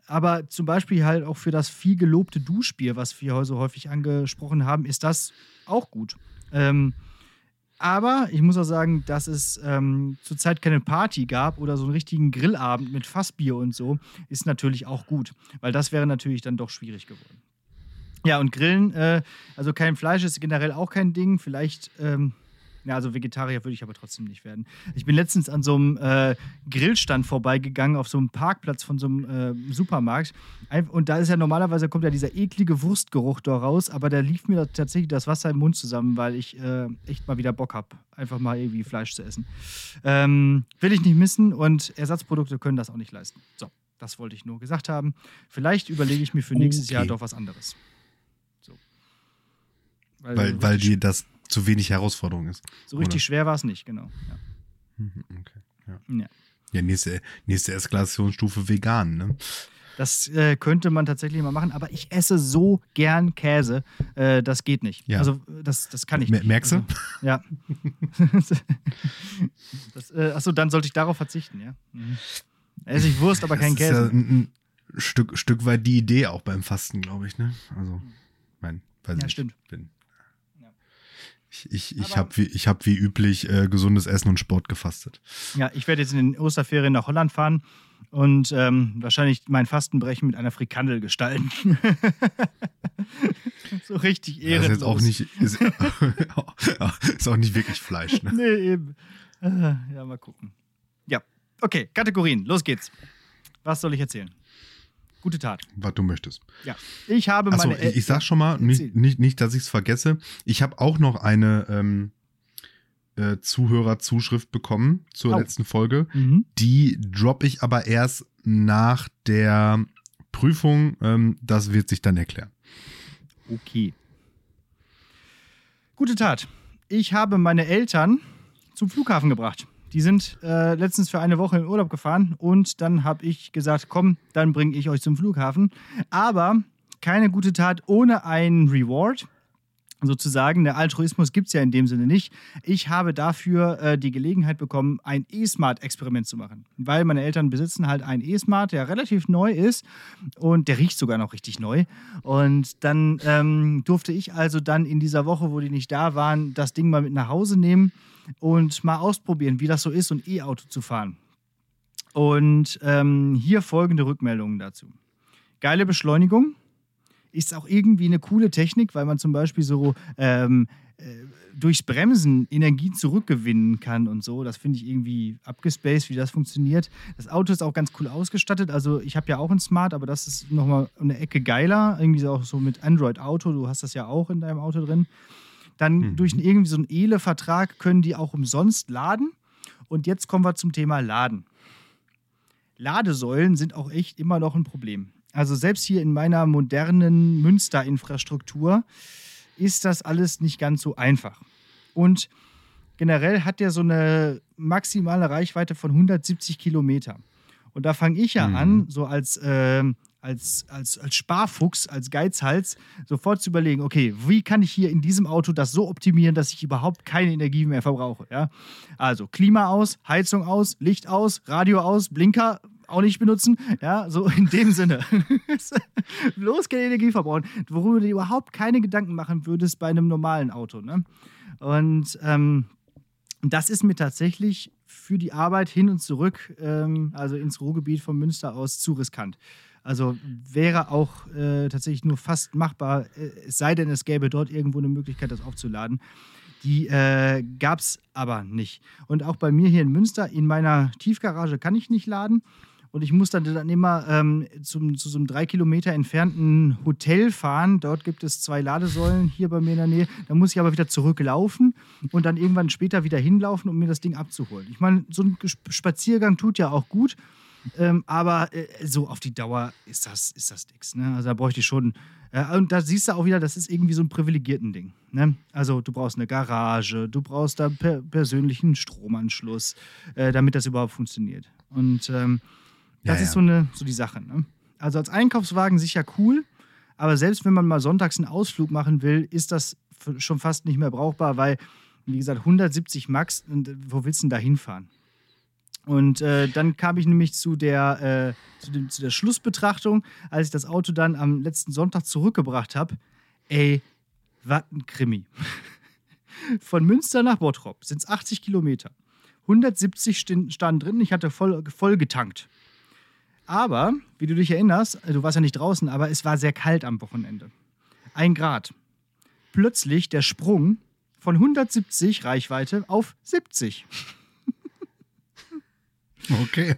Aber zum Beispiel halt auch für das viel gelobte Duschbier, was wir so häufig angesprochen haben, ist das auch gut. Aber ich muss auch sagen, dass es zurzeit keine Party gab oder so einen richtigen Grillabend mit Fassbier und so, ist natürlich auch gut, weil das wäre natürlich dann doch schwierig geworden. Ja, und Grillen, also kein Fleisch ist generell auch kein Ding, vielleicht, also Vegetarier würde ich aber trotzdem nicht werden. Ich bin letztens an so einem Grillstand vorbeigegangen, auf so einem Parkplatz von so einem Supermarkt. Und da ist ja normalerweise, kommt ja dieser eklige Wurstgeruch da raus, aber da lief mir tatsächlich das Wasser im Mund zusammen, weil ich echt mal wieder Bock habe, einfach mal irgendwie Fleisch zu essen. Will ich nicht missen und Ersatzprodukte können das auch nicht leisten. So, das wollte ich nur gesagt haben. Vielleicht überlege ich mir für nächstes Jahr doch was anderes. So. Weil die das zu wenig Herausforderung ist. So richtig schwer war es nicht, genau. Ja. Okay, ja, nächste Eskalationsstufe vegan, ne? Das könnte man tatsächlich mal machen, aber ich esse so gern Käse, das geht nicht. Ja. Also das kann ich nicht. Merkst du? Also, ja. Achso, dann sollte ich darauf verzichten, ja. Mhm. Esse ich Wurst, aber kein Käse. Das ist ja ein Stück weit die Idee auch beim Fasten, glaube ich, ne? Also, stimmt. Ich habe wie üblich gesundes Essen und Sport gefastet. Ja, ich werde jetzt in den Osterferien nach Holland fahren und wahrscheinlich mein Fastenbrechen mit einer Frikandel gestalten. So richtig ehrenlos. Das ist jetzt auch nicht, ist auch nicht wirklich Fleisch. Ne? Nee, eben. Ja, mal gucken. Ja, okay, Kategorien, los geht's. Was soll ich erzählen? Gute Tat. Was du möchtest. Ja. Ich habe meine. Achso, ich sag schon mal, nicht dass ich es vergesse. Ich habe auch noch eine Zuhörerzuschrift bekommen zur letzten Folge. Mhm. Die droppe ich aber erst nach der Prüfung. Das wird sich dann erklären. Okay. Gute Tat. Ich habe meine Eltern zum Flughafen gebracht. Die sind letztens für eine Woche in Urlaub gefahren und dann habe ich gesagt, komm, dann bringe ich euch zum Flughafen. Aber keine gute Tat ohne einen Reward sozusagen. Der Altruismus gibt es ja in dem Sinne nicht. Ich habe dafür die Gelegenheit bekommen, ein E-Smart-Experiment zu machen. Weil meine Eltern besitzen halt einen E-Smart, der relativ neu ist und der riecht sogar noch richtig neu. Und dann durfte ich also dann in dieser Woche, wo die nicht da waren, das Ding mal mit nach Hause nehmen. Und mal ausprobieren, wie das so ist, ein E-Auto zu fahren. Und hier folgende Rückmeldungen dazu. Geile Beschleunigung. Ist auch irgendwie eine coole Technik, weil man zum Beispiel so durchs Bremsen Energie zurückgewinnen kann und so. Das finde ich irgendwie abgespaced, wie das funktioniert. Das Auto ist auch ganz cool ausgestattet. Also ich habe ja auch ein Smart, aber das ist nochmal eine Ecke geiler. Irgendwie auch so mit Android Auto. Du hast das ja auch in deinem Auto drin. Dann durch irgendwie so einen ELE-Vertrag können die auch umsonst laden. Und jetzt kommen wir zum Thema Laden. Ladesäulen sind auch echt immer noch ein Problem. Also selbst hier in meiner modernen Münster-Infrastruktur ist das alles nicht ganz so einfach. Und generell hat der so eine maximale Reichweite von 170 Kilometer. Und da fange ich ja an, so als Sparfuchs, als Geizhals, sofort zu überlegen, okay, wie kann ich hier in diesem Auto das so optimieren, dass ich überhaupt keine Energie mehr verbrauche, ja? Also Klima aus, Heizung aus, Licht aus, Radio aus, Blinker auch nicht benutzen, ja, so in dem Sinne. Bloß keine Energie verbrauchen, worüber du dir überhaupt keine Gedanken machen würdest bei einem normalen Auto, ne? Und das ist mir tatsächlich für die Arbeit hin und zurück, also ins Ruhrgebiet von Münster aus, zu riskant. Also wäre auch tatsächlich nur fast machbar, es sei denn, es gäbe dort irgendwo eine Möglichkeit, das aufzuladen. Die gab es aber nicht. Und auch bei mir hier in Münster, in meiner Tiefgarage, kann ich nicht laden. Und ich muss dann immer zu so einem 3 Kilometer entfernten Hotel fahren. Dort gibt es 2 Ladesäulen hier bei mir in der Nähe. Da muss ich aber wieder zurücklaufen und dann irgendwann später wieder hinlaufen, um mir das Ding abzuholen. Ich meine, so ein Spaziergang tut ja auch gut. Aber so auf die Dauer ist das nix. Ne? Also da bräuchte ich schon. Und da siehst du auch wieder, das ist irgendwie so ein privilegierten Ding. Ne? Also du brauchst eine Garage, du brauchst da persönlichen Stromanschluss, damit das überhaupt funktioniert. Und das ist so die Sache. Ne? Also als Einkaufswagen sicher cool, aber selbst wenn man mal sonntags einen Ausflug machen will, ist das schon fast nicht mehr brauchbar, weil, wie gesagt, 170 Max, wo willst du denn da hinfahren? Und dann kam ich nämlich zu der Schlussbetrachtung, als ich das Auto dann am letzten Sonntag zurückgebracht habe. Ey, was ein Krimi. Von Münster nach Bottrop sind es 80 Kilometer. 170 standen drin, ich hatte voll getankt. Aber, wie du dich erinnerst, du warst ja nicht draußen, aber es war sehr kalt am Wochenende. 1 Grad. Plötzlich der Sprung von 170 Reichweite auf 70. Okay.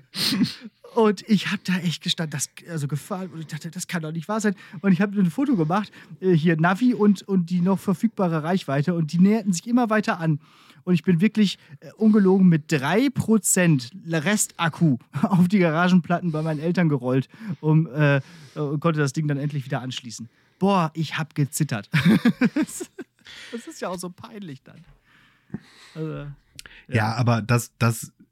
Und ich habe da echt gestanden, gefahren, und ich dachte, das kann doch nicht wahr sein. Und ich habe ein Foto gemacht, hier Navi und die noch verfügbare Reichweite, und die näherten sich immer weiter an. Und ich bin wirklich ungelogen mit 3% Restakku auf die Garagenplatten bei meinen Eltern gerollt und konnte das Ding dann endlich wieder anschließen. Boah, ich habe gezittert. Das ist ja auch so peinlich dann. Also, ja, aber das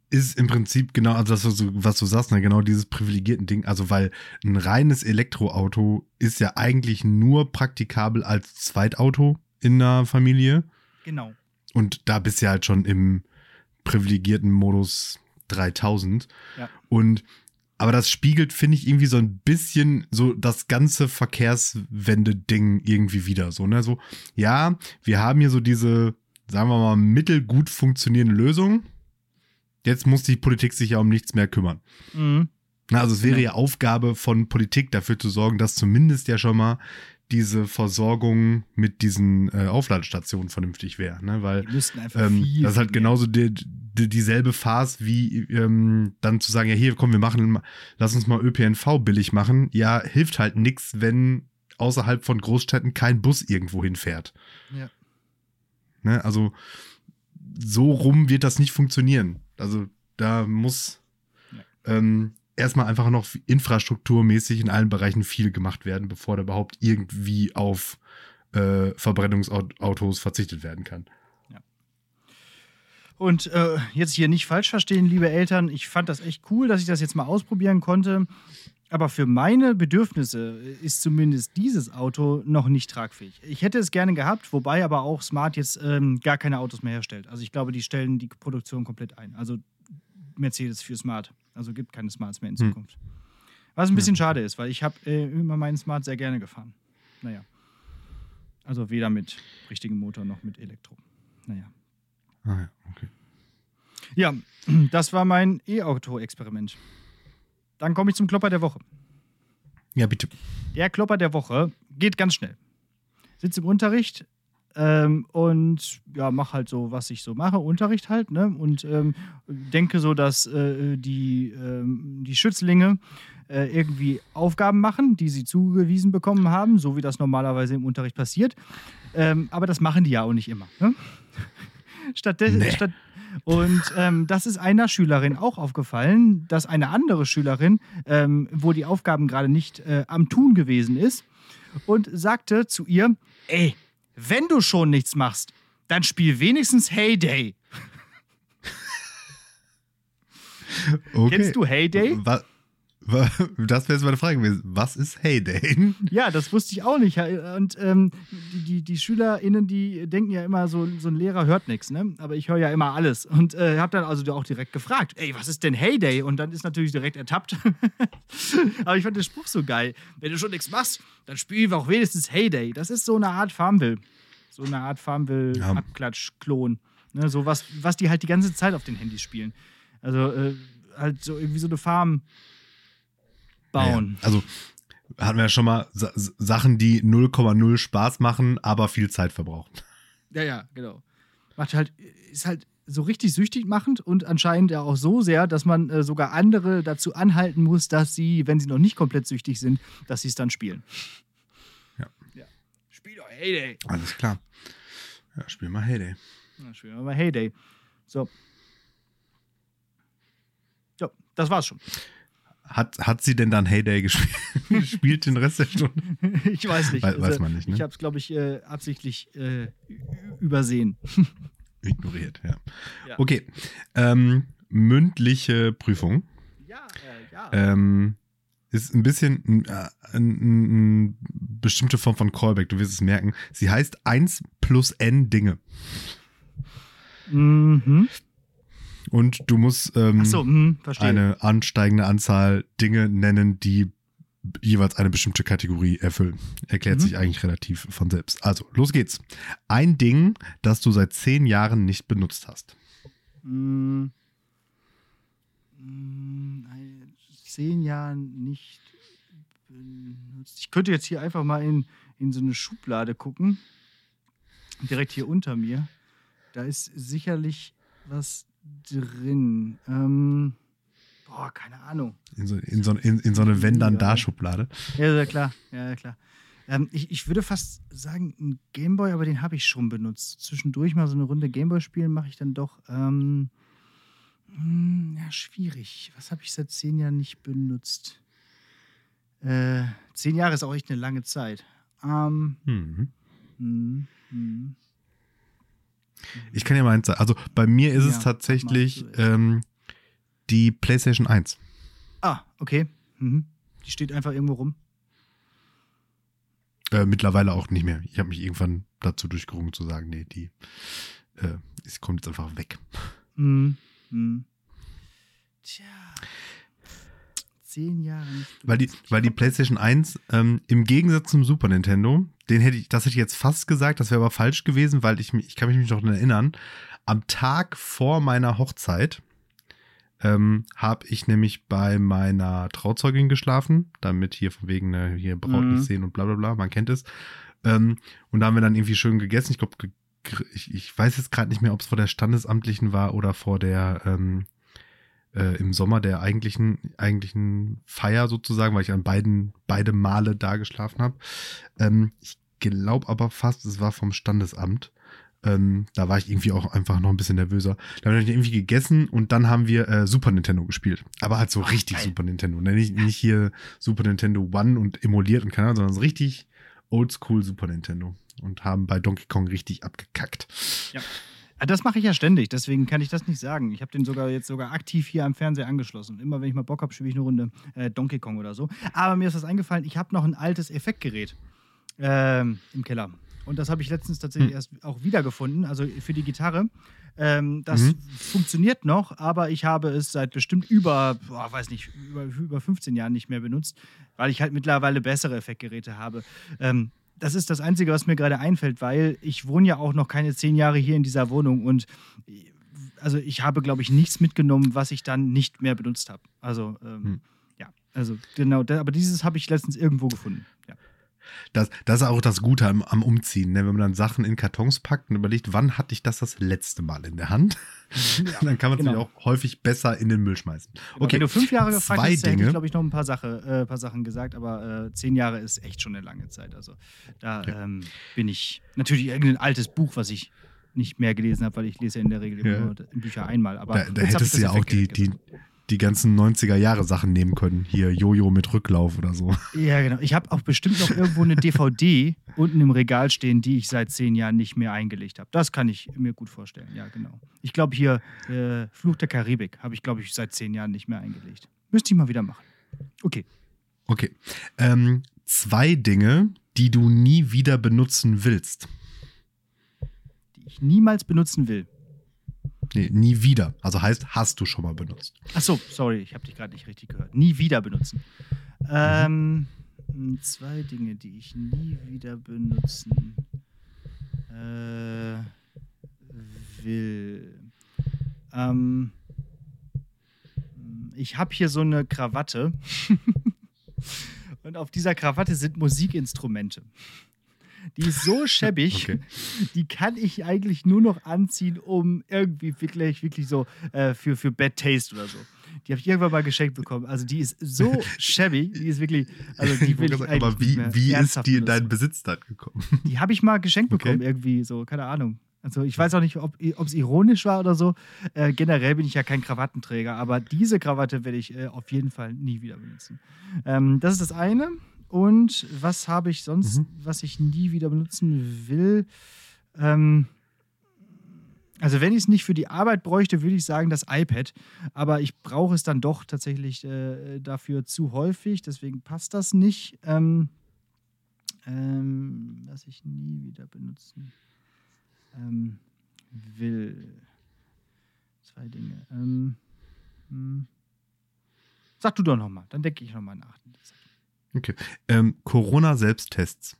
ist im Prinzip genau, also das, was du sagst, ne, genau dieses privilegierten Ding, also weil ein reines Elektroauto ist ja eigentlich nur praktikabel als Zweitauto in einer Familie. Genau. Und da bist du ja halt schon im privilegierten Modus 3000. Ja. Aber das spiegelt, finde ich, irgendwie so ein bisschen so das ganze Verkehrswende-Ding irgendwie wieder. So, ne? So, ja, wir haben hier so diese, sagen wir mal, mittelgut funktionierende Lösung. Jetzt muss die Politik sich ja um nichts mehr kümmern. Mhm. Also es wäre ja Aufgabe von Politik, dafür zu sorgen, dass zumindest ja schon mal diese Versorgung mit diesen Aufladestationen vernünftig wäre. Ne? Weil die müssten einfach viel das ist halt genauso dieselbe Farce wie dann zu sagen, ja hier, komm, lass uns mal ÖPNV billig machen. Ja, hilft halt nichts, wenn außerhalb von Großstädten kein Bus irgendwo hinfährt. Ja. Ne? Also so rum wird das nicht funktionieren. Also da muss erstmal einfach noch infrastrukturmäßig in allen Bereichen viel gemacht werden, bevor da überhaupt irgendwie auf Verbrennungsautos verzichtet werden kann. Ja. Und jetzt hier nicht falsch verstehen, liebe Eltern, ich fand das echt cool, dass ich das jetzt mal ausprobieren konnte. Aber für meine Bedürfnisse ist zumindest dieses Auto noch nicht tragfähig. Ich hätte es gerne gehabt, wobei aber auch Smart jetzt gar keine Autos mehr herstellt. Also ich glaube, die stellen die Produktion komplett ein. Also Mercedes für Smart. Also gibt keine Smarts mehr in Zukunft. Was ein bisschen schade ist, weil ich habe immer meinen Smart sehr gerne gefahren. Naja. Also weder mit richtigem Motor noch mit Elektro. Naja. Ah ja, okay. Ja, das war mein E-Auto-Experiment. Dann komme ich zum Klopper der Woche. Ja, bitte. Der Klopper der Woche geht ganz schnell. Sitz im Unterricht und ja, mach halt so, was ich so mache. Unterricht halt, ne? Und denke so, dass die Schützlinge irgendwie Aufgaben machen, die sie zugewiesen bekommen haben, so wie das normalerweise im Unterricht passiert. Aber das machen die ja auch nicht immer. Ne? Das ist einer Schülerin auch aufgefallen, dass eine andere Schülerin, wo die Aufgaben gerade nicht am Tun gewesen ist, und sagte zu ihr, ey, wenn du schon nichts machst, dann spiel wenigstens Hey Day. Okay. Kennst du Hey Day? Das wäre jetzt meine Frage gewesen. Was ist Hey Day? Ja, das wusste ich auch nicht. Und die SchülerInnen, die denken ja immer, so ein Lehrer hört nichts, ne? Aber ich höre ja immer alles. Und habe dann also auch direkt gefragt, ey, was ist denn Hey Day? Und dann ist natürlich direkt ertappt. Aber ich fand den Spruch so geil. Wenn du schon nichts machst, dann spielen wir auch wenigstens Hey Day. Das ist so eine Art Farmville. So eine Art Farmville-Abklatsch-Klon. Ne, so was die halt die ganze Zeit auf den Handys spielen. Also halt so irgendwie so eine Farm bauen. Ja, also hatten wir ja schon mal Sachen, die 0,0 Spaß machen, aber viel Zeit verbrauchen. Ja, genau. Macht halt, ist halt so richtig süchtig machend und anscheinend ja auch so sehr, dass man sogar andere dazu anhalten muss, dass sie, wenn sie noch nicht komplett süchtig sind, dass sie es dann spielen. Ja. Spiel doch Heyday. Alles klar. Ja, spiel mal Heyday. So. Ja, das war's schon. Hat sie denn dann Heyday gespielt den Rest der Stunde? Ich weiß nicht. Weiß man nicht, ne? Ich habe es, glaube ich, absichtlich übersehen. Ignoriert, ja. Okay. Mündliche Prüfung. Ja. Ist ein bisschen eine bestimmte Form von Callback, du wirst es merken. Sie heißt 1+N Dinge. Mhm. Und du musst eine ansteigende Anzahl Dinge nennen, die jeweils eine bestimmte Kategorie erfüllen. Erklärt sich eigentlich relativ von selbst. Also, los geht's. Ein Ding, das du seit 10 Jahren nicht benutzt hast. 10 Jahren nicht benutzt. Ich könnte jetzt hier einfach mal in so eine Schublade gucken. Direkt hier unter mir. Da ist sicherlich was drin. Keine Ahnung. In so eine Wenn-dann-da-Schublade. Ja, klar. Ich würde fast sagen, ein Gameboy, aber den habe ich schon benutzt. Zwischendurch mal so eine Runde Gameboy spielen mache ich dann doch. Schwierig. Was habe ich seit 10 Jahren nicht benutzt? 10 Jahre ist auch echt eine lange Zeit. Ich kann ja mal eins sagen. Also bei mir ist es tatsächlich die PlayStation 1. Ah, okay. Die steht einfach irgendwo rum. Mittlerweile auch nicht mehr. Ich habe mich irgendwann dazu durchgerungen zu sagen, nee, die kommt jetzt einfach weg. Tja. 10 Jahre nicht. Weil die PlayStation 1 im Gegensatz zum Super Nintendo, das hätte ich jetzt fast gesagt, das wäre aber falsch gewesen, weil ich kann mich noch erinnern, am Tag vor meiner Hochzeit habe ich nämlich bei meiner Trauzeugin geschlafen, damit hier von wegen hier Braut nicht sehen und bla bla bla, man kennt es. Und da haben wir dann irgendwie schön gegessen. Ich glaube, ich weiß jetzt gerade nicht mehr, ob es vor der Standesamtlichen war oder vor der im Sommer der eigentlichen Feier sozusagen, weil ich an beide Male da geschlafen habe. Ich glaube aber fast, es war vom Standesamt. Da war ich irgendwie auch einfach noch ein bisschen nervöser. Da haben wir irgendwie gegessen und dann haben wir Super Nintendo gespielt. Aber halt so richtig Super Nintendo. Nicht hier Super Nintendo One und emuliert und keine Ahnung, sondern so richtig oldschool Super Nintendo. Und haben bei Donkey Kong richtig abgekackt. Ja. Das mache ich ja ständig, deswegen kann ich das nicht sagen. Ich habe den sogar aktiv hier am Fernseher angeschlossen. Immer wenn ich mal Bock habe, spiele ich eine Runde Donkey Kong oder so. Aber mir ist das eingefallen, ich habe noch ein altes Effektgerät im Keller. Und das habe ich letztens tatsächlich erst auch wiedergefunden, also für die Gitarre. Das funktioniert noch, aber ich habe es seit bestimmt über 15 Jahren nicht mehr benutzt, weil ich halt mittlerweile bessere Effektgeräte habe. Das ist das Einzige, was mir gerade einfällt, weil ich wohne ja auch noch keine 10 Jahre hier in dieser Wohnung und also ich habe, glaube ich, nichts mitgenommen, was ich dann nicht mehr benutzt habe. Also genau, aber dieses habe ich letztens irgendwo gefunden. Ja. Das ist auch das Gute am Umziehen, ne? Wenn man dann Sachen in Kartons packt und überlegt, wann hatte ich das letzte Mal in der Hand? Ja, dann kann man es natürlich auch häufig besser in den Müll schmeißen. Genau. Okay, wenn du 5 Jahre gefragt hast, hätte ich, glaube ich, noch ein paar Sachen gesagt, aber 10 Jahre ist echt schon eine lange Zeit. Also da bin ich natürlich irgendein altes Buch, was ich nicht mehr gelesen habe, weil ich lese ja in der Regel immer nur Bücher einmal. Aber da hättest du ja auch die ganzen 90er-Jahre-Sachen nehmen können. Hier Jojo mit Rücklauf oder so. Ja, genau. Ich habe auch bestimmt noch irgendwo eine DVD unten im Regal stehen, die ich seit 10 Jahren nicht mehr eingelegt habe. Das kann ich mir gut vorstellen. Ja, genau. Ich glaube hier Fluch der Karibik habe ich, glaube ich, seit 10 Jahren nicht mehr eingelegt. Müsste ich mal wieder machen. Okay. 2 Dinge, die du nie wieder benutzen willst. Die ich niemals benutzen will. Nee, nie wieder. Also heißt, hast du schon mal benutzt. Ach so, sorry, ich habe dich gerade nicht richtig gehört. Nie wieder benutzen. 2 Dinge, die ich nie wieder benutzen will. Ich habe hier so eine Krawatte und auf dieser Krawatte sind Musikinstrumente. Die ist so schäbig, okay. Die kann ich eigentlich nur noch anziehen, um irgendwie wirklich so für Bad Taste oder so. Die habe ich irgendwann mal geschenkt bekommen. Also die ist so schäbig, die ist wirklich, also die will ich eigentlich aber wie ist die in deinen Besitz dann gekommen? Die habe ich mal geschenkt bekommen, irgendwie so, keine Ahnung. Also ich weiß auch nicht, ob es ironisch war oder so. Generell bin ich ja kein Krawattenträger, aber diese Krawatte werde ich auf jeden Fall nie wieder benutzen. Das ist das eine. Und was habe ich sonst, was ich nie wieder benutzen will? Also wenn ich es nicht für die Arbeit bräuchte, würde ich sagen, das iPad. Aber ich brauche es dann doch tatsächlich dafür zu häufig. Deswegen passt das nicht. Was ich nie wieder benutzen will. 2 Dinge. Sag du doch nochmal, dann denke ich nochmal nach. Okay. Corona-Selbsttests.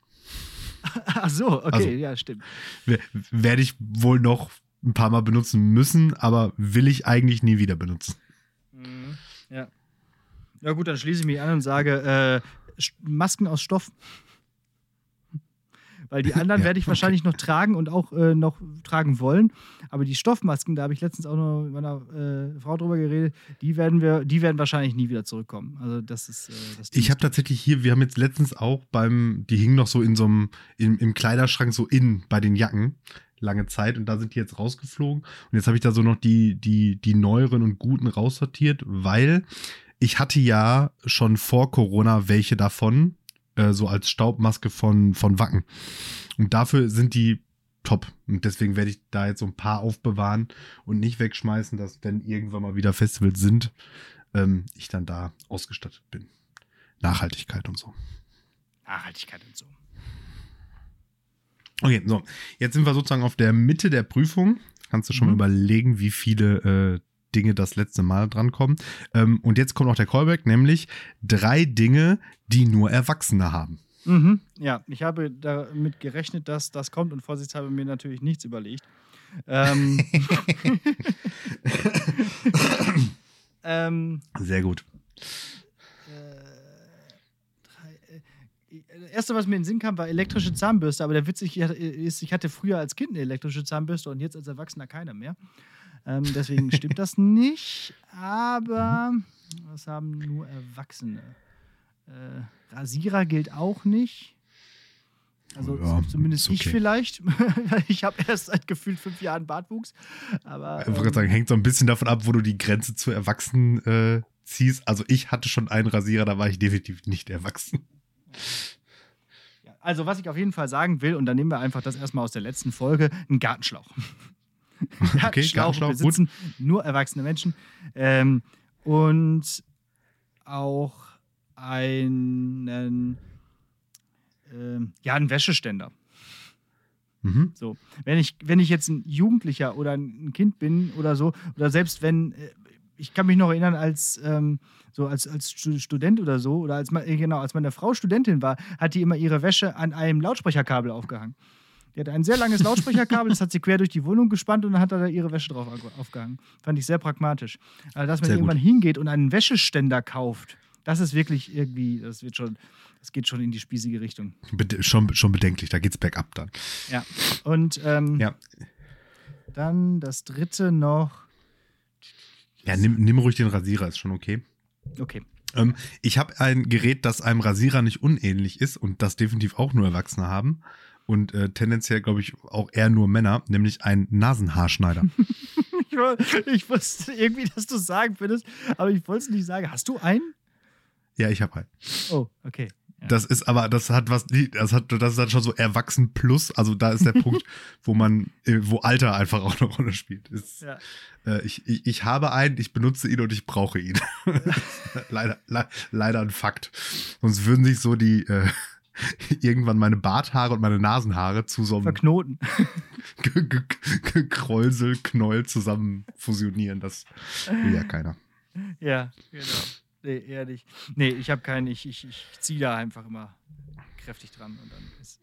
Ach so, okay, also, ja, stimmt. Werde ich wohl noch ein paar Mal benutzen müssen, aber will ich eigentlich nie wieder benutzen. Mhm. Ja. Ja gut, dann schließe ich mich an und sage, Masken aus Stoff. Weil die anderen werde ich wahrscheinlich noch tragen und auch noch tragen wollen. Aber die Stoffmasken, da habe ich letztens auch noch mit meiner Frau drüber geredet, die werden wahrscheinlich nie wieder zurückkommen. Also das ist das. Ich habe tatsächlich hier, wir haben jetzt letztens auch die hingen noch so in so einem, im Kleiderschrank so bei den Jacken lange Zeit und da sind die jetzt rausgeflogen. Und jetzt habe ich da so noch die neueren und guten raussortiert, weil ich hatte ja schon vor Corona welche davon. So als Staubmaske von Wacken. Und dafür sind die top. Und deswegen werde ich da jetzt so ein paar aufbewahren und nicht wegschmeißen, dass, wenn irgendwann mal wieder Festivals sind, ich dann da ausgestattet bin. Nachhaltigkeit und so. Okay, so. Jetzt sind wir sozusagen auf der Mitte der Prüfung. Kannst du schon mal überlegen, wie viele Dinge das letzte Mal drankommen. Und jetzt kommt auch der Callback, nämlich 3 Dinge, die nur Erwachsene haben. Mhm, ja, ich habe damit gerechnet, dass das kommt und vorsichtshalber mir natürlich nichts überlegt. Sehr gut. Das Erste, was mir in den Sinn kam, war elektrische Zahnbürste. Aber der Witz ist, ich hatte früher als Kind eine elektrische Zahnbürste und jetzt als Erwachsener keine mehr. Deswegen stimmt das nicht, aber was haben nur Erwachsene? Rasierer gilt auch nicht. Also ja, zumindest okay. Ich vielleicht. Ich habe erst seit gefühlt 5 Jahren Bartwuchs. Aber, ich würde sagen, hängt so ein bisschen davon ab, wo du die Grenze zu Erwachsenen ziehst. Also ich hatte schon einen Rasierer, da war ich definitiv nicht erwachsen. Ja. Also was ich auf jeden Fall sagen will, und dann nehmen wir einfach das erstmal aus der letzten Folge, einen Gartenschlauch. Gartenschlauch besitzen nur erwachsene Menschen. Und auch einen Wäscheständer. Mhm. So, wenn ich jetzt ein Jugendlicher oder ein Kind bin oder so, oder selbst wenn, ich kann mich noch erinnern, als Student oder so, oder als meine Frau Studentin war, hat die immer ihre Wäsche an einem Lautsprecherkabel aufgehangen. Die hatte ein sehr langes Lautsprecherkabel, das hat sie quer durch die Wohnung gespannt und dann hat da ihre Wäsche drauf aufgehangen. Fand ich sehr pragmatisch. Also, dass man irgendwann hingeht und einen Wäscheständer kauft, das ist wirklich irgendwie, das geht schon in die spießige Richtung. Schon bedenklich, da geht's bergab dann. Ja. Und dann das dritte noch. Ja, nimm ruhig den Rasierer, ist schon okay. Okay. Ich habe ein Gerät, das einem Rasierer nicht unähnlich ist und das definitiv auch nur Erwachsene haben. Und tendenziell, glaube ich, auch eher nur Männer, nämlich ein Nasenhaarschneider. Ich wusste irgendwie, dass du es sagen würdest, aber ich wollte es nicht sagen. Hast du einen? Ja, ich habe einen. Oh, okay. Ja. Das ist aber, das ist dann schon so erwachsen plus, also da ist der Punkt, wo Alter einfach auch eine Rolle spielt. Ich habe einen, ich benutze ihn und ich brauche ihn. leider ein Fakt. Sonst würden sich so die irgendwann meine Barthaare und meine Nasenhaare zu so einem Verknoten. Gekräuselknäuel zusammen fusionieren. Das will ja keiner. Ja, genau. Nee, eher nicht. Nee, ich habe keinen. Ich ziehe da einfach immer kräftig dran und dann ist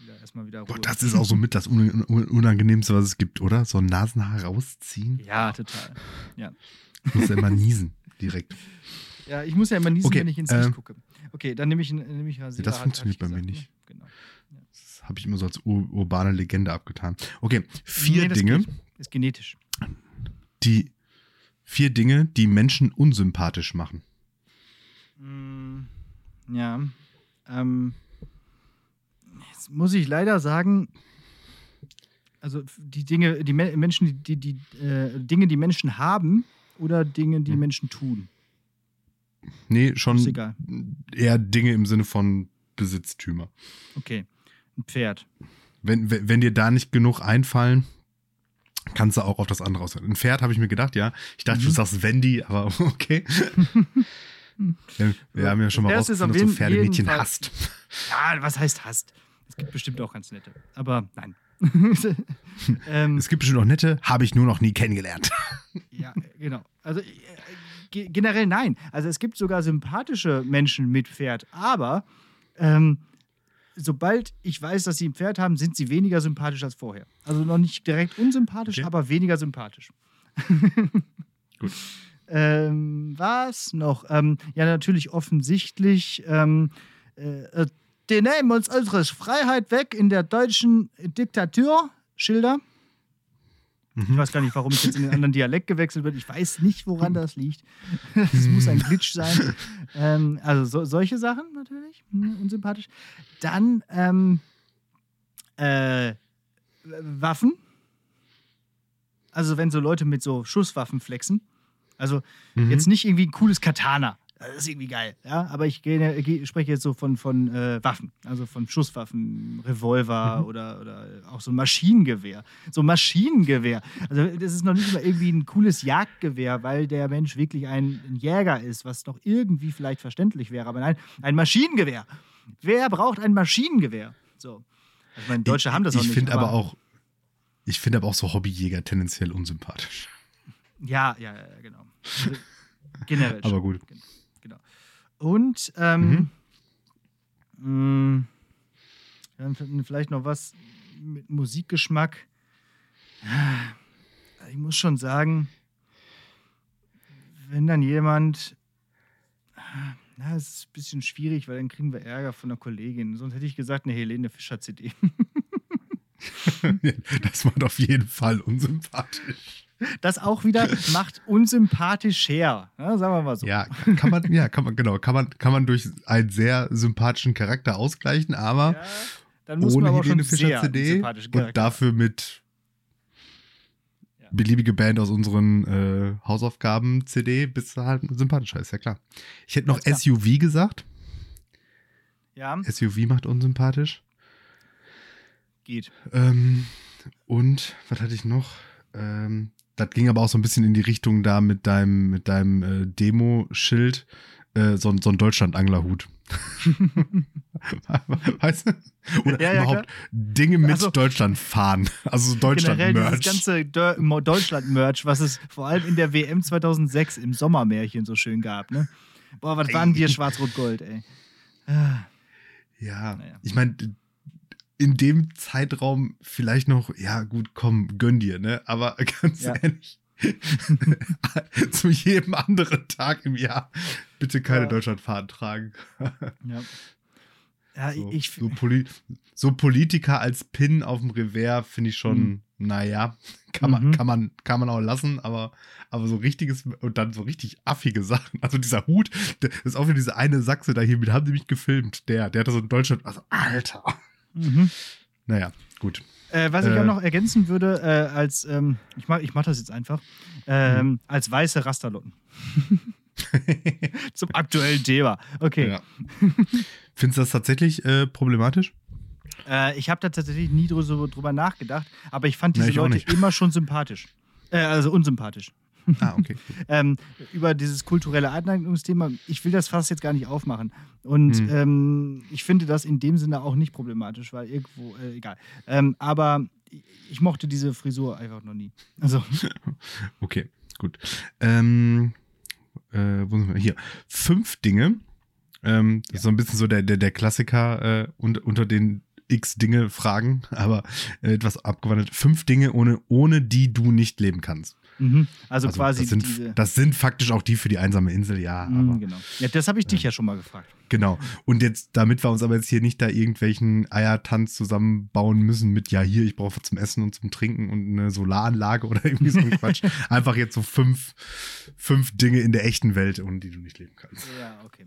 wieder erstmal wieder Ruhe. Boah, das ist auch so mit das Unangenehmste, was es gibt, oder? So ein Nasenhaar rausziehen? Ja, total. Ja. Ich muss ja immer niesen, direkt. Ja, ich muss ja immer niesen, okay, wenn ich ins Licht gucke. Okay, dann nehme ich Rasierer. Das funktioniert bei mir nicht. Genau. Ja. Das habe ich immer so als urbane Legende abgetan. Okay, vier Dinge. Das ist genetisch. Die 4 Dinge, die Menschen unsympathisch machen. Ja. Jetzt muss ich leider sagen, also die Dinge, die Menschen haben oder Dinge, die Menschen tun. Nee, schon eher Dinge im Sinne von Besitztümer. Okay, ein Pferd. Wenn dir da nicht genug einfallen, kannst du auch auf das andere aushören. Ein Pferd habe ich mir gedacht, ja. Ich dachte, du sagst Wendy, aber okay. Wir haben ja schon mal rausgefunden, dass du Pferdemädchen hasst. Ja, was heißt hasst? Es gibt bestimmt auch ganz nette, aber nein. Es gibt bestimmt auch nette, habe ich nur noch nie kennengelernt. Ja, genau. Also generell nein. Also es gibt sogar sympathische Menschen mit Pferd, aber sobald ich weiß, dass sie ein Pferd haben, sind sie weniger sympathisch als vorher. Also noch nicht direkt unsympathisch, okay, aber weniger sympathisch. Gut. Was noch? Ja, natürlich offensichtlich die nehmen uns unsere Freiheit weg in der deutschen Diktatur. Schilder. Ich weiß gar nicht, warum ich jetzt in den anderen Dialekt gewechselt bin. Ich weiß nicht, woran das liegt. Es muss ein Glitch sein. Also solche Sachen natürlich. Unsympathisch. Dann Waffen. Also wenn so Leute mit so Schusswaffen flexen. Also jetzt nicht irgendwie ein cooles Katana. Das ist irgendwie geil. Ja? Aber ich spreche jetzt so von Waffen. Also von Schusswaffen, Revolver oder auch so ein Maschinengewehr. So ein Maschinengewehr. Also das ist noch nicht mal irgendwie ein cooles Jagdgewehr, weil der Mensch wirklich ein Jäger ist, was noch irgendwie vielleicht verständlich wäre. Aber nein, ein Maschinengewehr. Wer braucht ein Maschinengewehr? So. Also ich meine, Deutsche haben das auch nicht. Ich finde aber auch so Hobbyjäger tendenziell unsympathisch. Ja, genau. Also, generell. Aber gut. Genau. Und dann vielleicht noch was mit Musikgeschmack. Ich muss schon sagen, wenn dann jemand, na, es ist ein bisschen schwierig, weil dann kriegen wir Ärger von einer Kollegin. Sonst hätte ich gesagt, eine Helene Fischer CD. Das macht auf jeden Fall unsympathisch. Das auch wieder macht unsympathisch her, ja, sagen wir mal so. Ja, kann man durch einen sehr sympathischen Charakter ausgleichen, aber ja, dann muss ohne Helene Fischer CD und dafür mit beliebige Band aus unseren Hausaufgaben CD, bis er halt sympathisch ist, ja klar. Ich hätte noch SUV gesagt. Ja. SUV macht unsympathisch. Geht. Und was hatte ich noch? Das ging aber auch so ein bisschen in die Richtung da mit deinem Demo-Schild, so ein Deutschland-Anglerhut. Weißt du? Oder ja, überhaupt klar. Dinge mit also, Deutschland fahren. Also Deutschland-Merch. Generell dieses ganze Deutschland-Merch, was es vor allem in der WM 2006 im Sommermärchen so schön gab. Ne? Boah, was waren wir Schwarz-Rot-Gold, ey. Ja, naja. Ich meine, in dem Zeitraum vielleicht noch, ja gut, komm, gönn dir, ne? Aber ganz ehrlich, zu jedem anderen Tag im Jahr bitte keine Deutschlandfahnen tragen. Ja, so Politiker als Pin auf dem Revers finde ich schon, naja, kann man auch lassen, aber so richtiges und dann so richtig affige Sachen. Also dieser Hut, das ist auch wieder diese eine Sachse da hier, mit haben die mich gefilmt, der hat das in Deutschland, also Alter. Naja, gut. Was ich auch noch ergänzen würde, als ich mach das jetzt einfach, als weiße Rasterlocken. Zum aktuellen Thema. Okay. Ja. Findest du das tatsächlich problematisch? Ich habe da tatsächlich nie drüber nachgedacht, aber ich fand diese Leute immer schon sympathisch. Also unsympathisch. Ah, okay. Über dieses kulturelle Aneignungsthema, ich will das fast jetzt gar nicht aufmachen. Und ich finde das in dem Sinne auch nicht problematisch, weil irgendwo, egal. Aber ich mochte diese Frisur einfach noch nie. Also. Okay, gut. Wo sind wir? Hier. 5 Dinge, Das ist so ein bisschen so der Klassiker unter den X-Dinge-Fragen, aber etwas abgewandelt. 5 Dinge, ohne die du nicht leben kannst. Mhm. Also quasi das sind faktisch auch die für die einsame Insel, ja. Aber, genau. Ja, das habe ich dich ja schon mal gefragt. Genau. Und jetzt, damit wir uns aber jetzt hier nicht da irgendwelchen Eiertanz zusammenbauen müssen mit, ja hier, ich brauche zum Essen und zum Trinken und eine Solaranlage oder irgendwie so ein Quatsch. Einfach jetzt so 5 Dinge in der echten Welt, ohne die du nicht leben kannst. Ja, okay.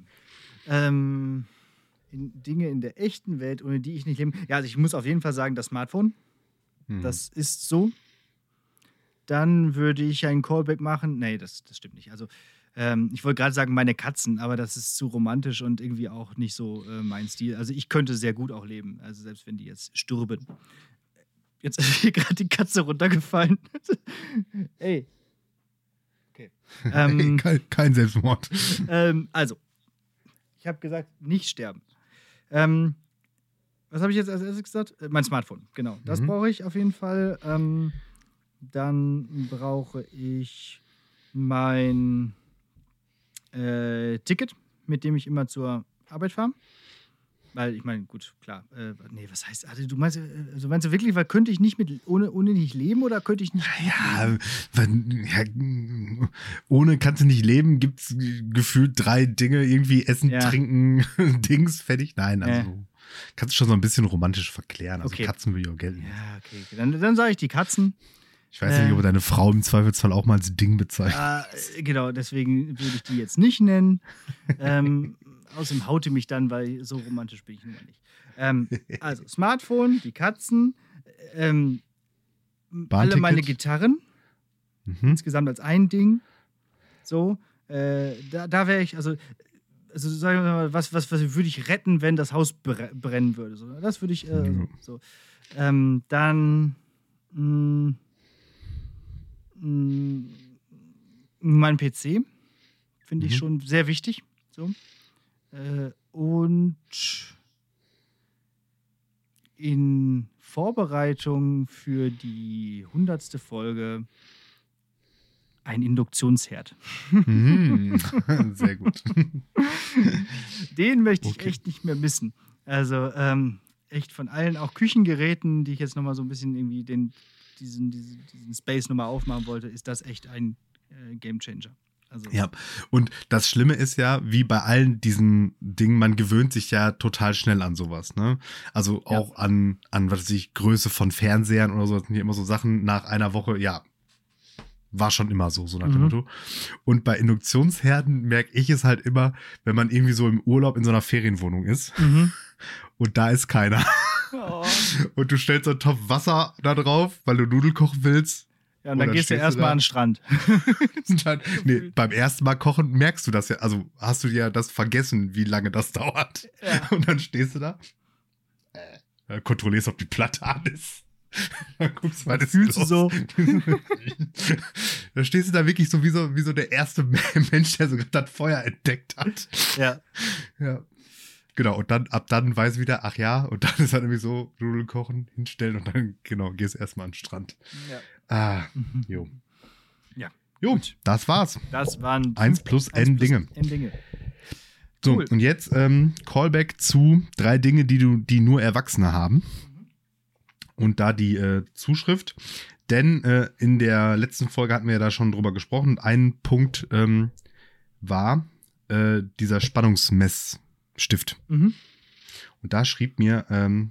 Dinge in der echten Welt, ohne die ich nicht leben kann. Ja, also ich muss auf jeden Fall sagen, das Smartphone. Mhm. Das ist so. Dann würde ich einen Callback machen. Nee, das stimmt nicht. Also ich wollte gerade sagen, meine Katzen, aber das ist zu romantisch und irgendwie auch nicht so mein Stil. Also ich könnte sehr gut auch leben, also selbst wenn die jetzt stürben. Jetzt ist hier gerade die Katze runtergefallen. Ey. Okay. Kein Selbstmord. Also, ich habe gesagt, nicht sterben. Was habe ich jetzt als erstes gesagt? Mein Smartphone, genau. Das brauche ich auf jeden Fall. Dann brauche ich mein Ticket, mit dem ich immer zur Arbeit fahre. Weil, ich meine, gut, klar. Was heißt, also du meinst wirklich, weil könnte ich nicht ohne nicht leben oder könnte ich nicht? Ja, ohne kannst du nicht leben, gibt es gefühlt 3 Dinge, irgendwie Essen, Trinken, Dings, fertig. Nein, also. Kannst du schon so ein bisschen romantisch verklären. Also okay. Katzen will ich auch gelten. Ja, okay. Dann sage ich die Katzen. Ich weiß nicht, ob deine Frau im Zweifelsfall auch mal als Ding bezeichnet. Genau, deswegen würde ich die jetzt nicht nennen. Außerdem haute mich dann, weil so romantisch bin ich nun mal nicht. Also Smartphone, die Katzen, alle meine Gitarren. Insgesamt als ein Ding. So, da wäre ich, also sagen wir mal, was würde ich retten, wenn das Haus brennen würde? So, das würde ich, so. Dann mein PC finde ich schon sehr wichtig. So. Und in Vorbereitung für die 100. Folge ein Induktionsherd. Sehr gut. Den möchte ich echt nicht mehr missen. Also echt von allen, auch Küchengeräten, die ich jetzt nochmal so ein bisschen irgendwie diesen Space nochmal aufmachen wollte, ist das echt ein Gamechanger. Also. Ja, und das Schlimme ist ja, wie bei allen diesen Dingen, man gewöhnt sich ja total schnell an sowas, ne? Also auch an, was weiß ich, Größe von Fernsehern oder so, das sind hier immer so Sachen nach einer Woche, ja, war schon immer so nach dem Motto. Und bei Induktionsherden merke ich es halt immer, wenn man irgendwie so im Urlaub in so einer Ferienwohnung ist und da ist keiner. Oh. Und du stellst so einen Topf Wasser da drauf, weil du Nudeln kochen willst. Ja, und dann gehst du erstmal an den Strand. Beim ersten Mal kochen merkst du das ja. Also hast du ja das vergessen, wie lange das dauert. Ja. Und dann stehst du da, kontrollierst, ob die Platte an ist. Dann guckst du mal, das ist so. Da stehst du da wirklich so wie so der erste Mensch, der sogar das Feuer entdeckt hat. Ja. Ja. Genau, und dann weiß wieder, ach ja, und dann ist halt irgendwie so, Nudeln kochen, hinstellen und dann, genau, gehst erstmal an den Strand. Ja. Jo. Ja. Jo, gut. Das war's. Das waren 1 plus N Dinge. So, cool. Und jetzt Callback zu 3 Dinge, die nur Erwachsene haben. Und da die Zuschrift. Denn in der letzten Folge hatten wir ja da schon drüber gesprochen. Ein Punkt war dieser Spannungsmessstift. Und da schrieb mir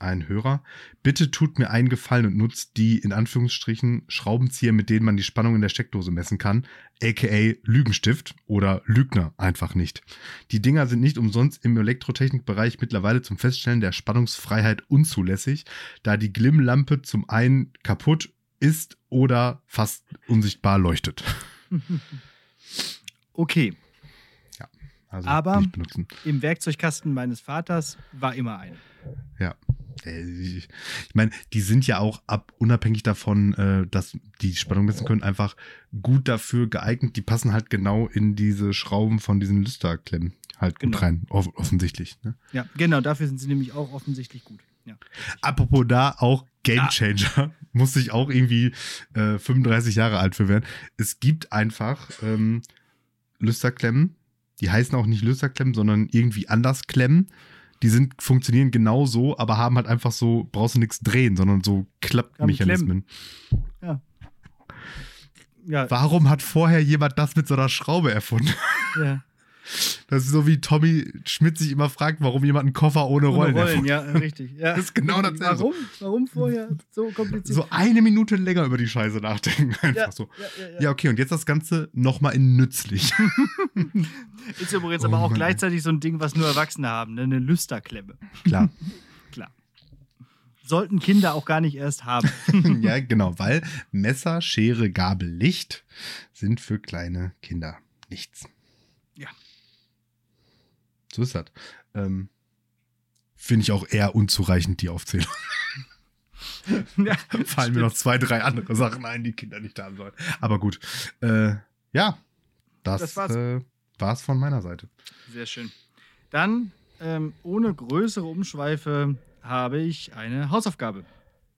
ein Hörer, bitte tut mir einen Gefallen und nutzt die, in Anführungsstrichen, Schraubenzieher, mit denen man die Spannung in der Steckdose messen kann, aka Lügenstift oder Lügner einfach nicht. Die Dinger sind nicht umsonst im Elektrotechnikbereich mittlerweile zum Feststellen der Spannungsfreiheit unzulässig, da die Glimmlampe zum einen kaputt ist oder fast unsichtbar leuchtet. Okay. Also aber im Werkzeugkasten meines Vaters war immer eine. Ja. Ich meine, die sind ja auch unabhängig davon, dass die Spannung messen können, einfach gut dafür geeignet. Die passen halt genau in diese Schrauben von diesen Lüsterklemmen halt gut rein, offensichtlich. Ne? Ja, genau, dafür sind sie nämlich auch offensichtlich gut. Ja. Apropos da auch Gamechanger, musste ich auch irgendwie 35 Jahre alt für werden. Es gibt einfach Lüsterklemmen, Die heißen auch nicht Löserklemmen, sondern irgendwie anders Klemmen. Die sind, funktionieren genau so, aber haben halt einfach so, brauchst du nichts drehen, sondern so Klappmechanismen. Ja. Ja. Warum hat vorher jemand das mit so einer Schraube erfunden? Ja. Das ist so wie Tommy Schmidt sich immer fragt, warum jemand einen Koffer ohne Rollen erfunden hat. Ja, richtig. Ja. Das ist genau das. Warum vorher so kompliziert? So eine Minute länger über die Scheiße nachdenken. Einfach ja, so. Ja, okay, und jetzt das Ganze nochmal in nützlich. Ist ja jetzt aber auch gleichzeitig so ein Ding, was nur Erwachsene haben, ne? Eine Lüsterklemme. Klar. Sollten Kinder auch gar nicht erst haben. Ja, genau, weil Messer, Schere, Gabel, Licht sind für kleine Kinder nichts. Ja. So ist das. Finde ich auch eher unzureichend, die Aufzählung. Ja, fallen mir noch 2, 3 andere Sachen ein, die Kinder nicht haben sollen. Aber gut. Das war's. War's von meiner Seite. Sehr schön. Dann, ohne größere Umschweife, habe ich eine Hausaufgabe.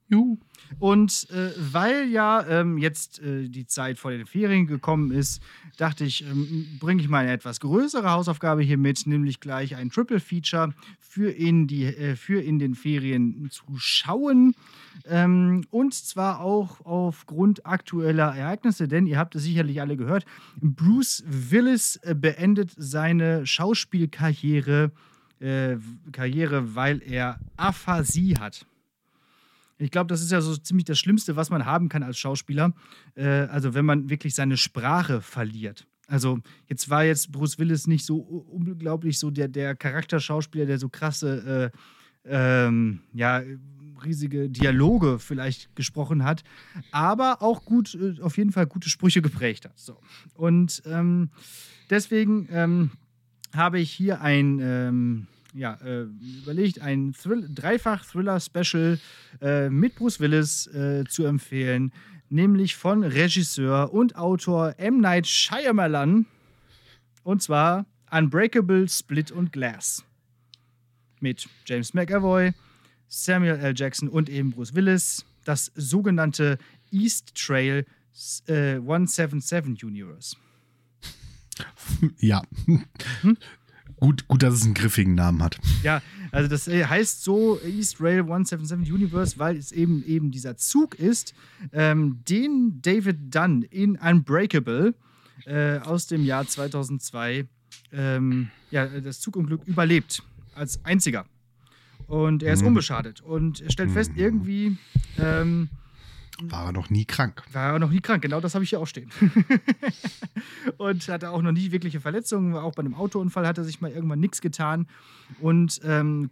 Juhu. Und weil ja jetzt die Zeit vor den Ferien gekommen ist, dachte ich, bringe ich mal eine etwas größere Hausaufgabe hier mit, nämlich gleich ein Triple Feature für in den Ferien zu schauen. Und zwar auch aufgrund aktueller Ereignisse, denn ihr habt es sicherlich alle gehört, Bruce Willis beendet seine Schauspielkarriere, weil er Aphasie hat. Ich glaube, das ist ja so ziemlich das Schlimmste, was man haben kann als Schauspieler. Also wenn man wirklich seine Sprache verliert. Also jetzt war Bruce Willis nicht so unglaublich so der Charakterschauspieler, der so krasse, riesige Dialoge vielleicht gesprochen hat, aber auch gut, auf jeden Fall gute Sprüche geprägt hat. So. Und deswegen habe ich hier überlegt, ein Dreifach-Thriller-Special mit Bruce Willis zu empfehlen, nämlich von Regisseur und Autor M. Night Shyamalan, und zwar Unbreakable, Split und Glass. Mit James McAvoy, Samuel L. Jackson und eben Bruce Willis, das sogenannte East Trail 177 Universe. Ja. Gut, dass es einen griffigen Namen hat. Ja, also das heißt so East Rail 177 Universe, weil es eben dieser Zug ist, den David Dunn in Unbreakable aus dem Jahr 2002 das Zugunglück überlebt. Als einziger. Und er ist unbeschadet. Und er stellt fest, irgendwie war er noch nie krank. Genau, das habe ich hier auch stehen. Und hatte auch noch nie wirkliche Verletzungen. Auch bei einem Autounfall hat er sich mal irgendwann nichts getan. Und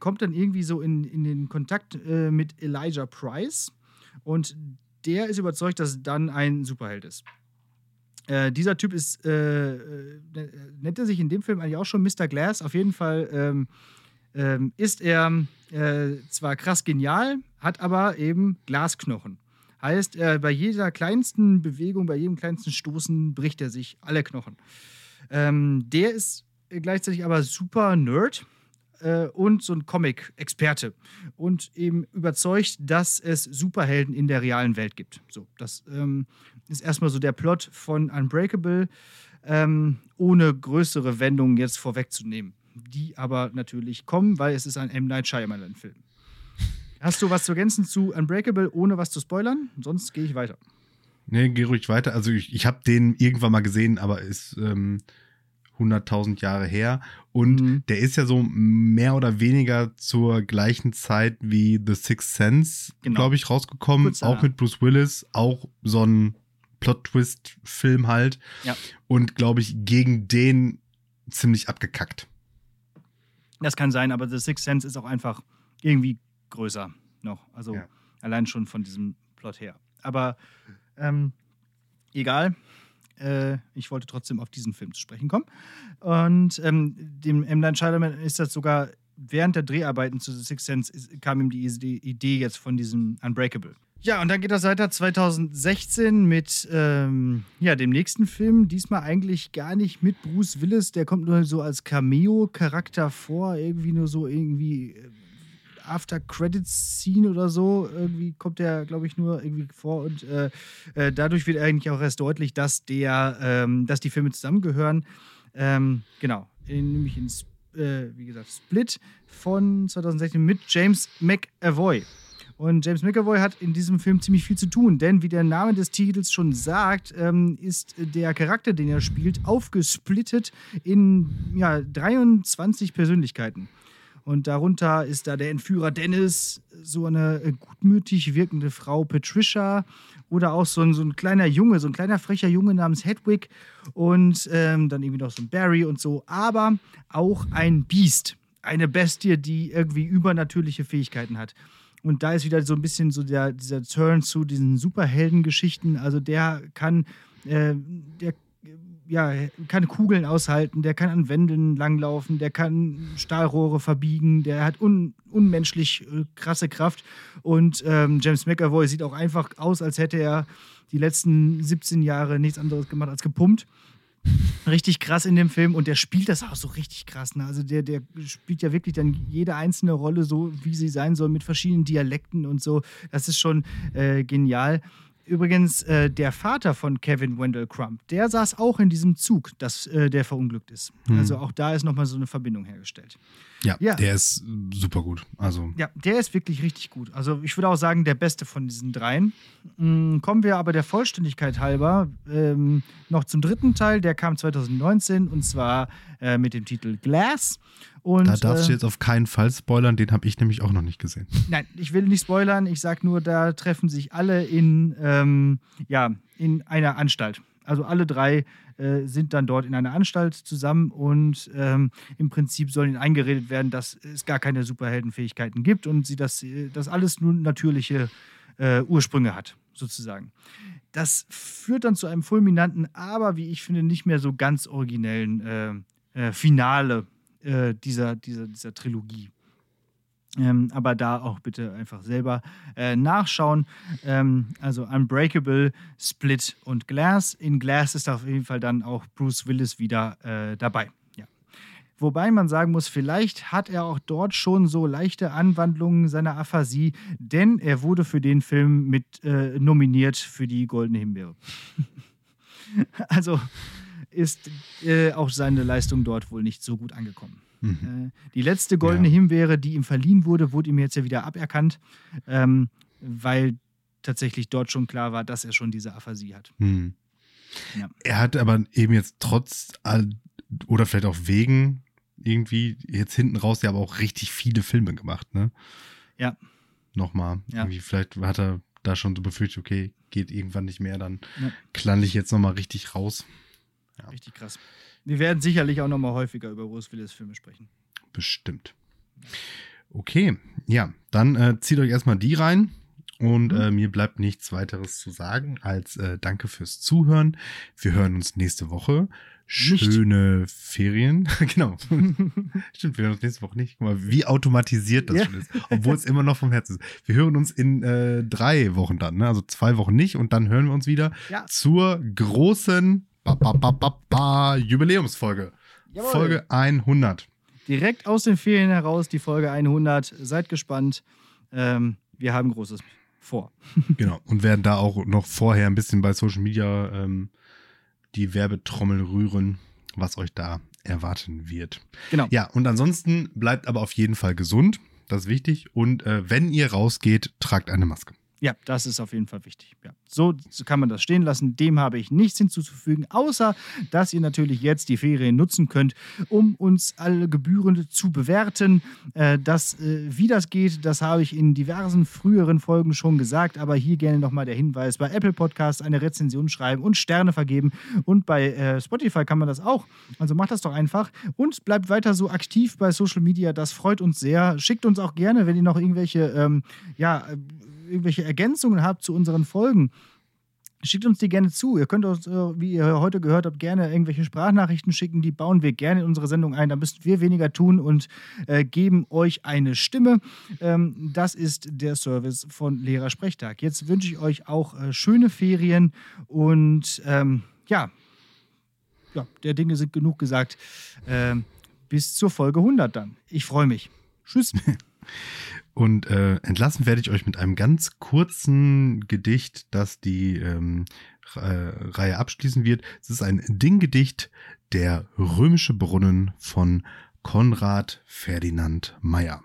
kommt dann irgendwie so in den Kontakt mit Elijah Price. Und der ist überzeugt, dass dann ein Superheld ist. Dieser Typ ist, nennt er sich in dem Film eigentlich auch schon Mr. Glass. Auf jeden Fall ist er zwar krass genial, hat aber eben Glasknochen. Heißt, bei jeder kleinsten Bewegung, bei jedem kleinsten Stoßen bricht er sich alle Knochen. Der ist gleichzeitig aber super Nerd und so ein Comic-Experte und eben überzeugt, dass es Superhelden in der realen Welt gibt. So, das ist erstmal so der Plot von Unbreakable, ohne größere Wendungen jetzt vorwegzunehmen, die aber natürlich kommen, weil es ist ein M. Night Shyamalan-Film. Hast du was zu ergänzen zu Unbreakable, ohne was zu spoilern? Sonst gehe ich weiter. Nee, geh ruhig weiter. Also ich habe den irgendwann mal gesehen, aber ist 100.000 Jahre her. Und der ist ja so mehr oder weniger zur gleichen Zeit wie The Sixth Sense, glaube ich, rausgekommen. Kurz, auch mit Bruce Willis, auch so ein Plot-Twist-Film halt. Ja. Und glaube ich, gegen den ziemlich abgekackt. Das kann sein, aber The Sixth Sense ist auch einfach irgendwie größer noch, also ja. Allein schon von diesem Plot her. Aber egal, ich wollte trotzdem auf diesen Film zu sprechen kommen. Und dem M. Night Shyamalan ist das sogar während der Dreharbeiten zu The Sixth Sense kam ihm die Idee jetzt von diesem Unbreakable. Ja, und dann geht das weiter 2016 mit dem nächsten Film. Diesmal eigentlich gar nicht mit Bruce Willis, der kommt nur so als Cameo-Charakter vor, irgendwie After-Credits-Scene oder so, irgendwie kommt der, glaube ich, nur irgendwie vor und dadurch wird eigentlich auch erst deutlich, dass die Filme zusammengehören. Genau, nämlich in wie gesagt, Split von 2016 mit James McAvoy. Und James McAvoy hat in diesem Film ziemlich viel zu tun, denn wie der Name des Titels schon sagt, ist der Charakter, den er spielt, aufgesplittet in 23 Persönlichkeiten. Und darunter ist da der Entführer Dennis, so eine gutmütig wirkende Frau Patricia oder auch so ein kleiner Junge, so ein kleiner frecher Junge namens Hedwig und dann irgendwie noch so ein Barry und so. Aber auch ein Biest, eine Bestie, die irgendwie übernatürliche Fähigkeiten hat. Und da ist wieder so ein bisschen so dieser Turn zu diesen Superheldengeschichten. Also der kann... kann Kugeln aushalten, der kann an Wänden langlaufen, der kann Stahlrohre verbiegen, der hat unmenschlich krasse Kraft. Und James McAvoy sieht auch einfach aus, als hätte er die letzten 17 Jahre nichts anderes gemacht als gepumpt. Richtig krass in dem Film und der spielt das auch so richtig krass. Ne? Also der spielt ja wirklich dann jede einzelne Rolle so, wie sie sein soll, mit verschiedenen Dialekten und so. Das ist schon genial. Übrigens, der Vater von Kevin Wendell Crump, der saß auch in diesem Zug, der verunglückt ist. Mhm. Also auch da ist nochmal so eine Verbindung hergestellt. Ja, der ist super gut. Also. Ja, der ist wirklich richtig gut. Also ich würde auch sagen, der Beste von diesen dreien. Kommen wir aber der Vollständigkeit halber noch zum dritten Teil. Der kam 2019 und zwar mit dem Titel Glass. Und, da darfst du jetzt auf keinen Fall spoilern, den habe ich nämlich auch noch nicht gesehen. Nein, ich will nicht spoilern, ich sage nur, da treffen sich alle in einer Anstalt. Also alle drei sind dann dort in einer Anstalt zusammen und im Prinzip soll ihnen eingeredet werden, dass es gar keine Superheldenfähigkeiten gibt und dass alles nur natürliche Ursprünge hat, sozusagen. Das führt dann zu einem fulminanten, aber wie ich finde, nicht mehr so ganz originellen Finale dieser Trilogie. Aber da auch bitte einfach selber nachschauen. Also Unbreakable, Split und Glass. In Glass ist auf jeden Fall dann auch Bruce Willis wieder dabei. Ja. Wobei man sagen muss, vielleicht hat er auch dort schon so leichte Anwandlungen seiner Aphasie, denn er wurde für den Film mit nominiert für die Goldene Himbeere. Also ist auch seine Leistung dort wohl nicht so gut angekommen. Mhm. Die letzte goldene Himbeere, die ihm verliehen wurde, wurde ihm jetzt ja wieder aberkannt, weil tatsächlich dort schon klar war, dass er schon diese Aphasie hat. Mhm. Ja. Er hat aber eben jetzt trotz oder vielleicht auch wegen irgendwie jetzt hinten raus ja aber auch richtig viele Filme gemacht, ne? Ja. Nochmal. Ja. Irgendwie vielleicht hat er da schon so befürchtet, okay, geht irgendwann nicht mehr, dann klande ich jetzt nochmal richtig raus. Ja. Richtig krass. Wir werden sicherlich auch nochmal häufiger über Bruce Willis Filme sprechen. Bestimmt. Okay, ja, dann zieht euch erstmal die rein und mir bleibt nichts weiteres zu sagen als danke fürs Zuhören. Wir hören uns nächste Woche. Schöne Ferien. Genau. Stimmt, wir hören uns nächste Woche nicht. Guck mal, wie automatisiert das schon ist. Obwohl es immer noch vom Herzen ist. Wir hören uns in 3 Wochen dann, ne? Also 2 Wochen nicht und dann hören wir uns wieder zur großen Jubiläumsfolge. Jawohl. Folge 100. Direkt aus den Ferien heraus, die Folge 100. Seid gespannt. Wir haben Großes vor. Genau. Und werden da auch noch vorher ein bisschen bei Social Media die Werbetrommel rühren, was euch da erwarten wird. Genau. Ja, und ansonsten bleibt aber auf jeden Fall gesund. Das ist wichtig. Und wenn ihr rausgeht, tragt eine Maske. Ja, das ist auf jeden Fall wichtig. Ja. So kann man das stehen lassen. Dem habe ich nichts hinzuzufügen, außer, dass ihr natürlich jetzt die Ferien nutzen könnt, um uns alle gebührend zu bewerten. Wie das geht, das habe ich in diversen früheren Folgen schon gesagt, aber hier gerne nochmal der Hinweis, bei Apple Podcasts eine Rezension schreiben und Sterne vergeben und bei Spotify kann man das auch. Also macht das doch einfach und bleibt weiter so aktiv bei Social Media, das freut uns sehr. Schickt uns auch gerne, wenn ihr noch irgendwelche Ergänzungen habt zu unseren Folgen, schickt uns die gerne zu. Ihr könnt uns, wie ihr heute gehört habt, gerne irgendwelche Sprachnachrichten schicken. Die bauen wir gerne in unsere Sendung ein. Da müssen wir weniger tun und geben euch eine Stimme. Das ist der Service von Lehrersprechtag. Jetzt wünsche ich euch auch schöne Ferien und der Dinge sind genug gesagt. Bis zur Folge 100 dann. Ich freue mich. Tschüss. Und entlassen werde ich euch mit einem ganz kurzen Gedicht, das die Reihe abschließen wird. Es ist ein Dinggedicht Der römische Brunnen von Konrad Ferdinand Meyer.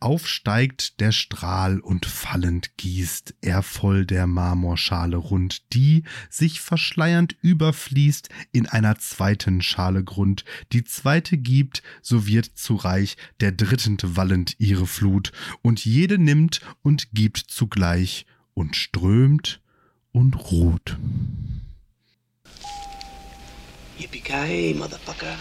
Aufsteigt der Strahl und fallend gießt er voll der Marmorschale rund, die sich verschleiernd überfließt in einer zweiten Schale Grund. Die zweite gibt, so wird zu reich, der dritten wallend ihre Flut. Und jede nimmt und gibt zugleich und strömt und ruht. Yippee-ki-yay, Motherfucker.